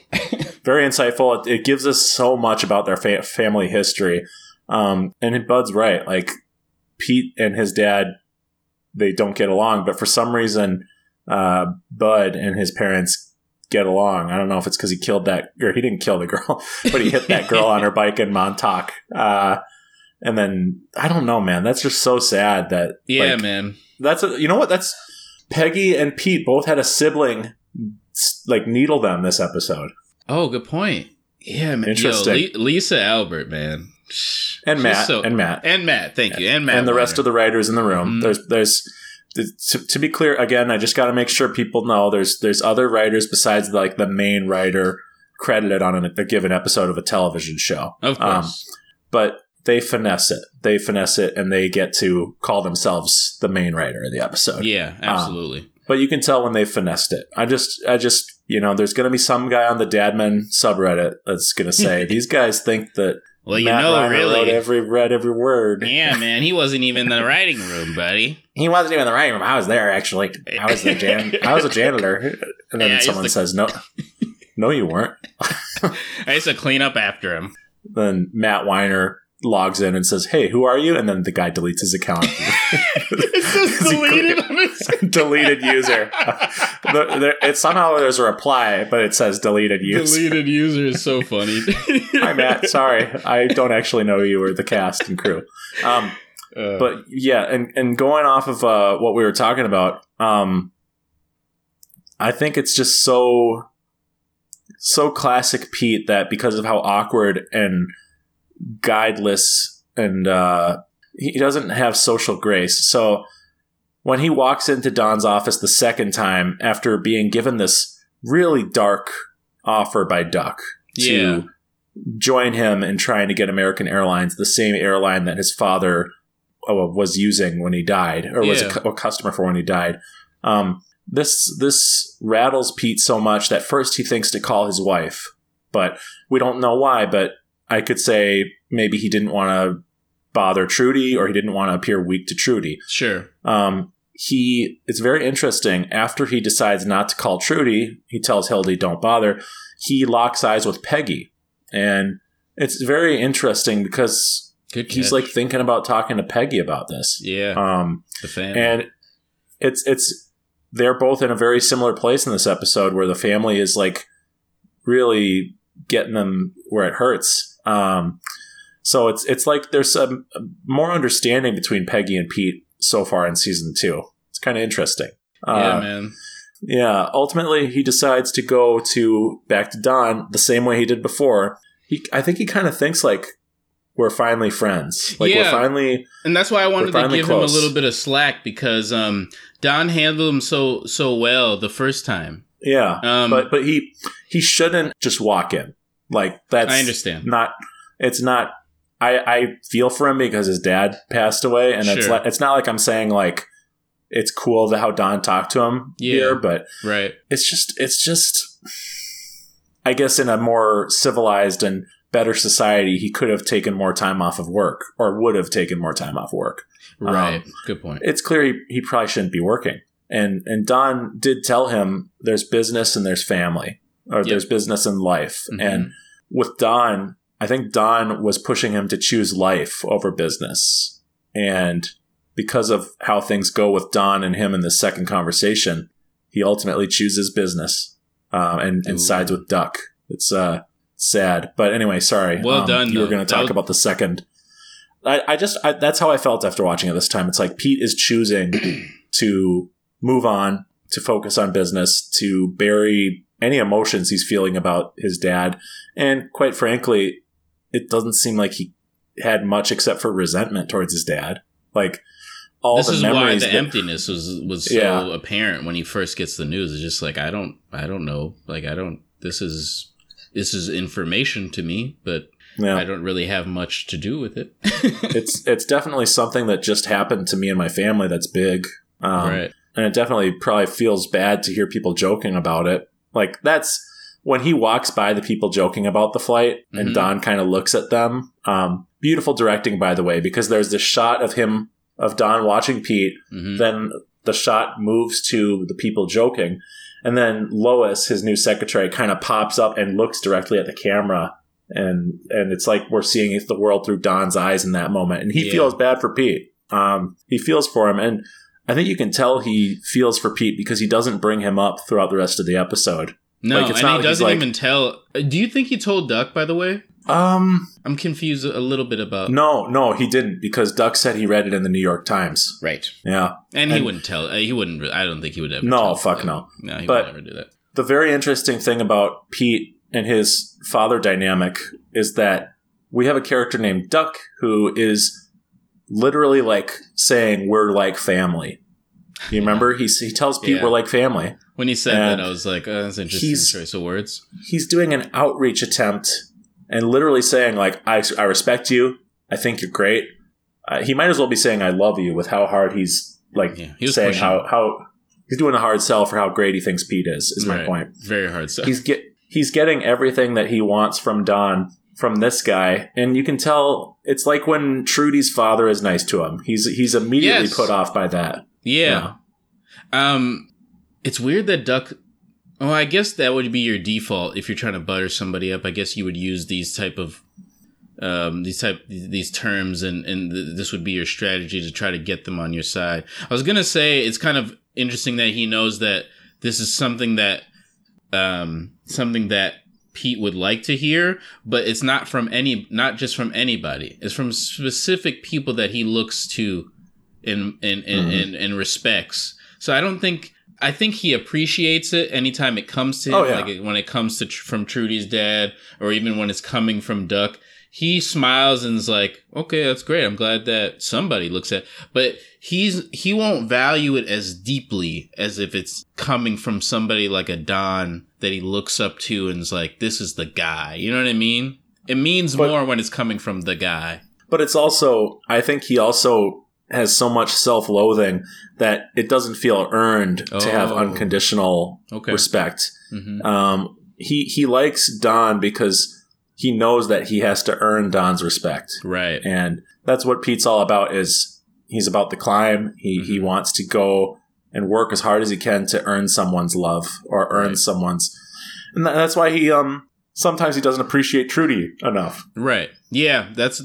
Very insightful. It gives us so much about their family history. And Bud's right. Like, Pete and his dad, they don't get along, but for some reason, Bud and his parents get along. I don't know if it's because he killed that, or he didn't kill the girl, but he hit that girl on her bike in Montauk. And then I don't know, man. That's just so sad that man. That's you know what? That's Peggy and Pete both had a sibling like needle them this episode. Oh, good point. Yeah, man. Interesting. Yo, Lisa Albert, man. And Matt, so, and Matt. And Matt, thank you. And Matt. And the rest of the writers in the room. Mm-hmm. To be clear, again, I just got to make sure people know there's other writers besides like the main writer credited on a given episode of a television show. Of course. But they finesse it. They finesse it and they get to call themselves the main writer of the episode. Yeah, absolutely. But you can tell when they finessed it. I just, you know, there's going to be some guy on the Dadmen subreddit that's going to say, these guys think that well, Matt Reiner really read every word. Yeah, man. He wasn't even in the writing room, buddy. He wasn't even in the writing room. I was there, actually. I was a janitor. And then someone says, no, you weren't. I used to clean up after him. Then Matt Weiner logs in and says, hey, who are you? And then the guy deletes his account. It's just deleted on his deleted user. Somehow there's a reply, but it says deleted user. Deleted user is so funny. Hi, Matt. Sorry. I don't actually know you or the cast and crew. But yeah, and going off of what we were talking about, I think it's just so classic Pete that because of how awkward and guideless and he doesn't have social grace. So when he walks into Don's office the second time after being given this really dark offer by Duck to join him in trying to get American Airlines, the same airline that his father was using when he died or was a customer for when he died. This rattles Pete so much that first he thinks to call his wife, but we don't know why, but I could say maybe he didn't want to bother Trudy or he didn't want to appear weak to Trudy. Sure. It's very interesting. After he decides not to call Trudy, he tells Hildy, don't bother. He locks eyes with Peggy. And it's very interesting because he's like thinking about talking to Peggy about this. Yeah. The family. And they're both in a very similar place in this episode where the family is like really getting them where it hurts. So it's like there's a more understanding between Peggy and Pete so far in season 2. It's kind of interesting. Yeah, man. Yeah. Ultimately, he decides to go back to Don the same way he did before. I think he kind of thinks like we're finally friends. Like we're finally, and that's why I wanted to give him a little bit of slack because Don handled him so well the first time. Yeah, but he shouldn't just walk in like that's. I understand. Not it's not. I feel for him because his dad passed away, and it's not like I'm saying like it's cool how Don talked to him here, but right. It's just. I guess in a more civilized and better society, he could have taken more time off of work, or would have taken more time off work. Right. Good point. It's clear he probably shouldn't be working. And Don did tell him there's business and there's family, or there's business and life. Mm-hmm. And with Don, I think Don was pushing him to choose life over business. And because of how things go with Don and him in the second conversation, he ultimately chooses business and sides with Duck. It's sad. But anyway, sorry. Well done. You were going to talk about the second. I just that's how I felt after watching it this time. It's like Pete is choosing to move on, to focus on business, to bury any emotions he's feeling about his dad. And quite frankly, it doesn't seem like he had much except for resentment towards his dad. Like all this the is memories why the emptiness was so apparent when he first gets the news. It's just like I don't know. Like this is information to me, but I don't really have much to do with it. It's definitely something that just happened to me and my family that's big. Right. And it definitely probably feels bad to hear people joking about it. Like that's when he walks by the people joking about the flight and Don kind of looks at them. Beautiful directing, by the way, because there's this shot of Don watching Pete. Mm-hmm. Then the shot moves to the people joking. And then Lois, his new secretary, kind of pops up and looks directly at the camera. And it's like we're seeing the world through Don's eyes in that moment. And he feels bad for Pete. He feels for him. And I think you can tell he feels for Pete because he doesn't bring him up throughout the rest of the episode. No, like, and he doesn't even tell. Do you think he told Duck, by the way? I'm confused a little bit about. No, he didn't because Duck said he read it in the New York Times. Right. Yeah. And he wouldn't tell. He wouldn't. I don't think he would ever tell. No, fuck no. No, he would never do that. The very interesting thing about Pete and his father dynamic is that we have a character named Duck who is literally like saying, we're like family. You remember? He tells Pete, we're like family. When he said that, I was like, oh, that's an interesting choice of words. He's doing an outreach attempt and literally saying, like, I respect you. I think you're great. He might as well be saying, I love you, with how hard he's, like, he was saying how he's doing a hard sell for how great he thinks Pete is my point. Very hard sell. He's getting everything that he wants from Don, from this guy. And you can tell it's like when Trudy's father is nice to him. He's immediately put off by that. Yeah. It's weird that Duck... Oh, I guess that would be your default if you're trying to butter somebody up. I guess you would use these type of... these terms, and this would be your strategy to try to get them on your side. I was going to say it's kind of interesting that he knows that this is something that Pete would like to hear, but it's not just from anybody. It's from specific people that he looks to and respects. So I think he appreciates it anytime it comes to him, like when it comes to from Trudy's dad, or even when it's coming from Duck. He smiles and is like, okay, that's great. I'm glad that somebody looks at it. But he won't value it as deeply as if it's coming from somebody like a Don that he looks up to and is like, this is the guy. You know what I mean? It means more when it's coming from the guy. But it's also, I think he also has so much self-loathing that it doesn't feel earned to have unconditional respect. Mm-hmm. He likes Don because... he knows that he has to earn Don's respect. Right. And that's what Pete's all about, is he's about the climb. He wants to go and work as hard as he can to earn someone's love or earn someone's. And that's why he sometimes he doesn't appreciate Trudy enough. Right. Yeah, that's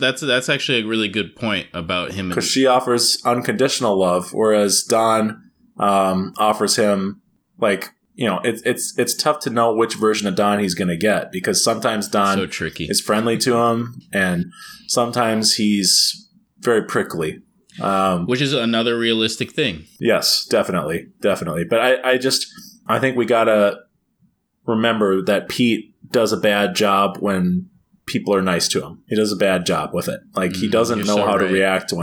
actually a really good point about him. Because she offers unconditional love, whereas Don offers him like... You know, it's tough to know which version of Don he's going to get, because sometimes Don is friendly to him, and sometimes he's very prickly. Which is another realistic thing. Yes, definitely. Definitely. But I think we got to remember that Pete does a bad job when people are nice to him. He does a bad job with it. Like, he doesn't know how to react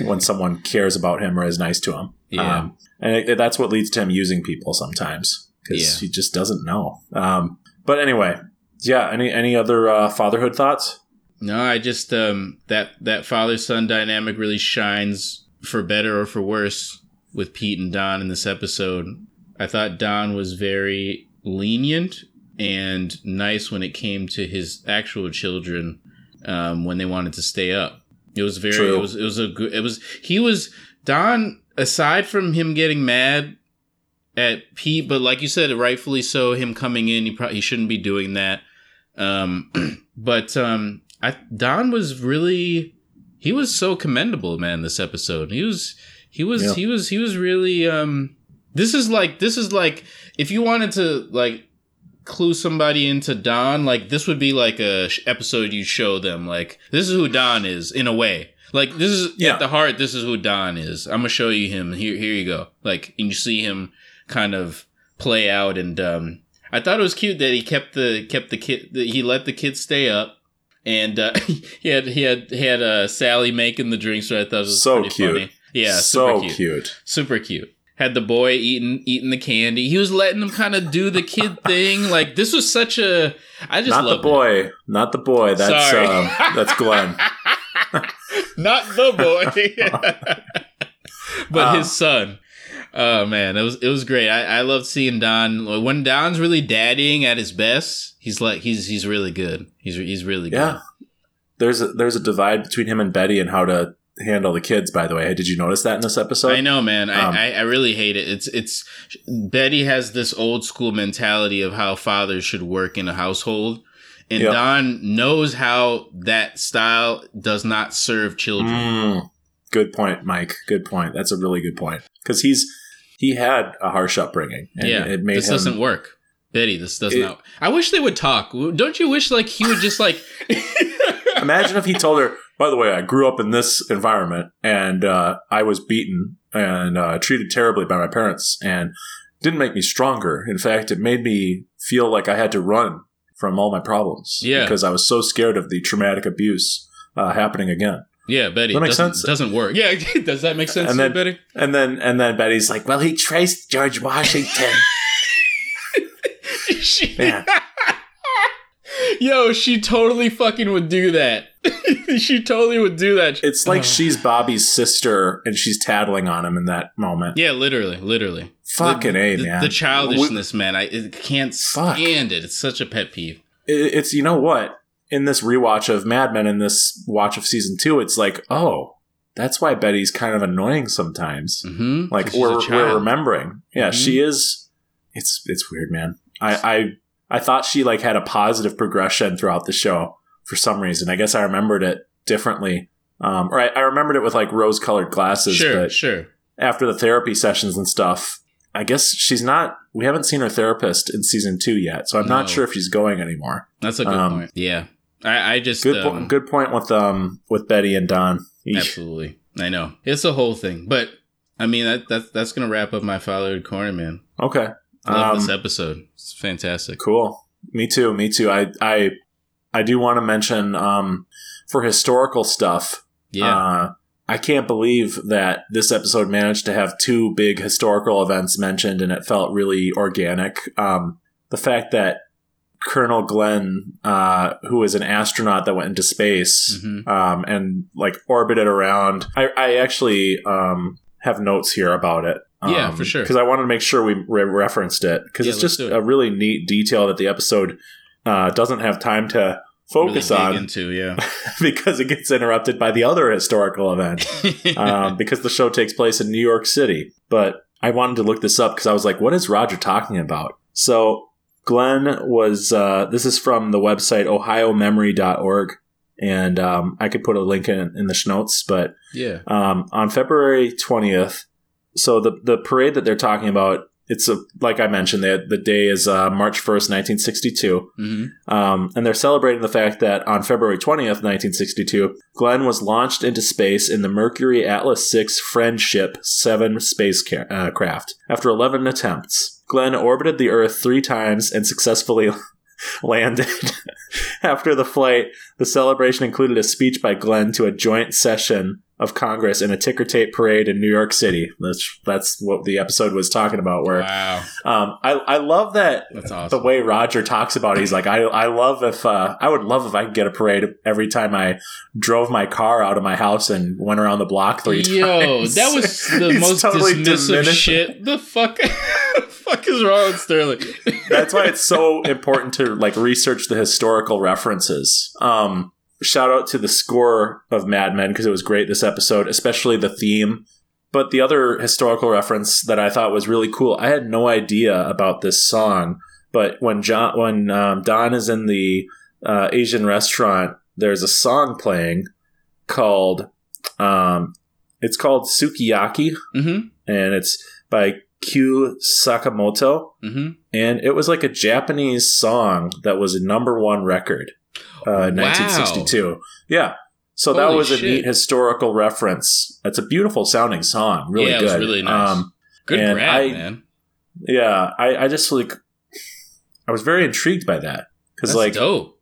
when someone cares about him or is nice to him. Yeah. And that's what leads to him using people sometimes. Because he just doesn't know. But anyway, any other fatherhood thoughts? No, I just that father-son dynamic really shines, for better or for worse, with Pete and Don in this episode. I thought Don was very lenient and nice when it came to his actual children when they wanted to stay up. It was very true. Don, aside from him getting mad at Pete, but like you said, rightfully so, him coming in, he shouldn't be doing that. Don was really, he was so commendable, man, this episode. He was really, this is like, if you wanted to like clue somebody into Don, like this would be like a episode you show them, like, this is who Don is in a way. Like, this is at the heart, this is who Don is. I'm going to show you him. Here you go. Like, and you see him kind of play out, and I thought it was cute that he kept the kid, he let the kids stay up, and he had Sally making the drinks, so I thought it was so cute. Funny. Yeah, so cute. Super cute. Had the boy eating the candy. He was letting them kind of do the kid thing. Like, this was such a, I just love it. Not the boy. That's sorry. That's Glenn. Not the boy. But his son. Oh, man, it was great. I loved seeing Don. When Don's really daddying at his best, he's like he's really good. He's really good. Yeah. There's a divide between him and Betty and how to handle the kids, by the way. Did you notice that in this episode? I know, man. I really hate it. It's Betty has this old school mentality of how fathers should work in a household. And Don knows how that style does not serve children. Good point, Mike. Good point. That's a really good point. Because he had a harsh upbringing. And it made this doesn't work. Betty, this does not. I wish they would talk. Don't you wish like he would just like... Imagine if he told her, by the way, I grew up in this environment and I was beaten and treated terribly by my parents, and didn't make me stronger. In fact, it made me feel like I had to run from all my problems. Yeah. Because I was so scared of the traumatic abuse happening again. Yeah, Betty. Does that make sense? Doesn't work. Yeah, does that make sense to Betty? And then Betty's like, well, he traced George Washington. Man. Yo, she totally fucking would do that. She totally would do that. It's like she's Bobby's sister and she's tattling on him in that moment. Yeah, literally. Fucking A, man. The childishness, man. I can't stand it. It's such a pet peeve. It's, you know what? In this rewatch of Mad Men, in this watch of season 2, it's like, oh, that's why Betty's kind of annoying sometimes. Mm-hmm. Like, we're remembering. Yeah, mm-hmm. She is. It's weird, man. I thought she like had a positive progression throughout the show for some reason. I guess I remembered it differently. Or I remembered it with like rose-colored glasses. Sure, but sure. After the therapy sessions and stuff, I guess she's not... We haven't seen her therapist in season 2 yet, so I'm not sure if she's going anymore. That's a good point. Yeah. I just... Good point with Betty and Don. Eesh. Absolutely. I know. It's a whole thing. But, I mean, that's going to wrap up my Fatherhood Corner, man. Okay. Love this episode. It's fantastic. Cool. Me too. I do want to mention for historical stuff. Yeah. I can't believe that this episode managed to have 2 big historical events mentioned, and it felt really organic. The fact that Colonel Glenn, who is an astronaut that went into space, mm-hmm. And like orbited around, I actually have notes here about it. Yeah, for sure. Because I wanted to make sure we referenced it, because it's just a really neat detail that the episode doesn't have time to focus really on into, yeah. Because it gets interrupted by the other historical event, because the show takes place in New York City. But I wanted to look this up because I was like, what is Roger talking about? So Glenn was, this is from the website ohiomemory.org. And I could put a link in the schnotes, but yeah. On February 20th, so the parade that they're talking about, it's like I mentioned, the day is March 1st, 1962. Mm-hmm. And they're celebrating the fact that on February 20th, 1962, Glenn was launched into space in the Mercury Atlas VI Friendship 7 spacecraft after 11 attempts. Glenn orbited the Earth 3 times and successfully landed. After the flight, the celebration included a speech by Glenn to a joint session of Congress in a ticker tape parade in New York City. That's what the episode was talking about. Where, wow. I love that. That's awesome. The way Roger talks about it. He's like, I would love if I could get a parade every time I drove my car out of my house and went around the block 3 times. Yo, that was the most totally dismissive shit. The fuck, fuck is wrong with Sterling? That's why it's so important to like research the historical references. Shout out to the score of Mad Men because it was great this episode, especially the theme. But the other historical reference that I thought was really cool, I had no idea about this song, but when Don is in the Asian restaurant, there's a song playing called, it's called Sukiyaki, mm-hmm. and it's by Q Sakamoto, mm-hmm. and it was like a Japanese song that was a #1 record. 1962. Wow. Yeah. So holy that was shit. A neat historical reference. That's a beautiful sounding song. Really good. It was really nice. Good grab, man. Yeah. I just like, I was very intrigued by that. Cause that's like, dope.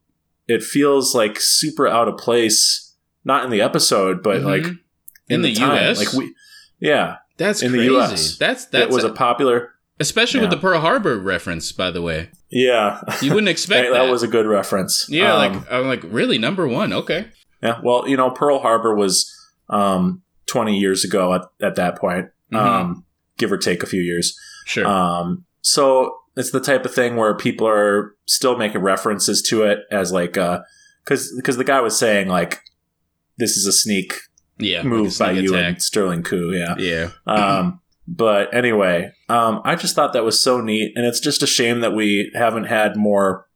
It feels like super out of place, not in the episode, but mm-hmm. like in the US. Like yeah. That's in crazy. The US. That's it was a popular. Especially with the Pearl Harbor reference, by the way. Yeah. You wouldn't expect that. That was a good reference. Yeah, like I'm like, really? #1? Okay. Yeah, well, you know, Pearl Harbor was 20 years ago at that point, mm-hmm. Give or take a few years. Sure. So it's the type of thing where people are still making references to it as like, because the guy was saying like, this is a sneak move by you attack. And Sterling Koo. Yeah. Yeah. But anyway, I just thought that was so neat, and it's just a shame that we haven't had more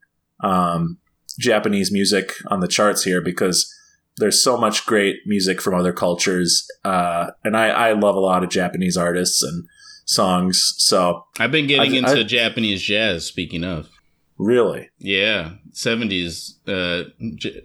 Japanese music on the charts here because there's so much great music from other cultures, and I love a lot of Japanese artists and songs. So I've been getting into Japanese jazz, speaking of. Really? Yeah. 70s,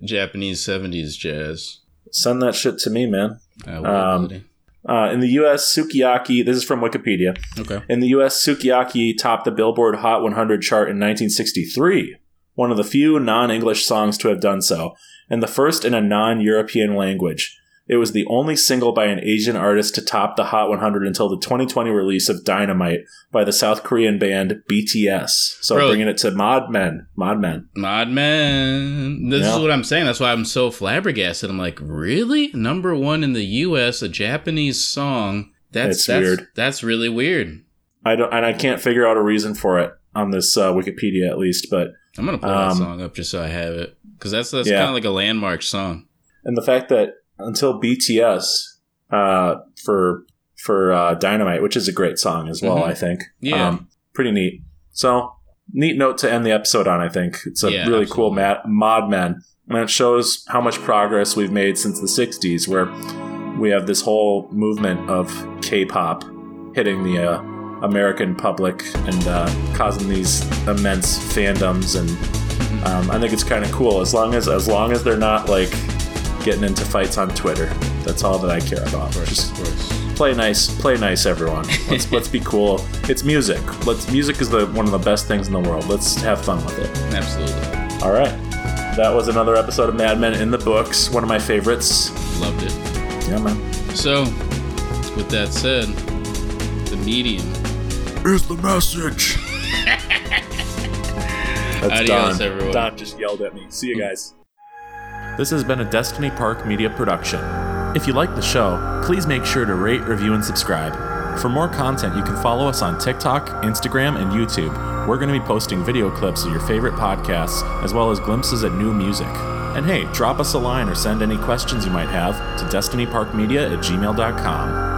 Japanese 70s jazz. Send that shit to me, man. I will, buddy. In the U.S., Sukiyaki, this is from Wikipedia. Okay. In the U.S., Sukiyaki topped the Billboard Hot 100 chart in 1963. one of the few non-English songs to have done so, and the first in a non-European language. It was the only single by an Asian artist to top the Hot 100 until the 2020 release of Dynamite by the South Korean band BTS. So bro, bringing it to Mad Men. This is what I'm saying. That's why I'm so flabbergasted. I'm like, really? Number one in the U.S., a Japanese song. That's weird. That's really weird. I can't figure out a reason for it on this Wikipedia, at least. But I'm gonna pull that song up just so I have it, because that's kind of like a landmark song. And the fact that until BTS for Dynamite, which is a great song as well, mm-hmm. I think. Yeah, pretty neat. So neat note to end the episode on. I think it's a really cool Mad Men, and it shows how much progress we've made since the '60s, where we have this whole movement of K-pop hitting the American public and causing these immense fandoms, and I think it's kind of cool as long as they're not like getting into fights on Twitter. That's all that I care about. Just play nice, everyone. Let's be cool. It's music. Music is one of the best things in the world. Let's have fun with it. Absolutely. All right, that was another episode of Mad Men in the books. One of my favorites. Loved it. Yeah, man. So, with that said, the medium is the message. That's Adios, Don. Everyone. Don just yelled at me. See you guys. This has been a Destiny Park Media production. If you like the show, please make sure to rate, review, and subscribe. For more content, you can follow us on TikTok, Instagram, and YouTube. We're going to be posting video clips of your favorite podcasts, as well as glimpses at new music. And hey, drop us a line or send any questions you might have to destinyparkmedia@gmail.com.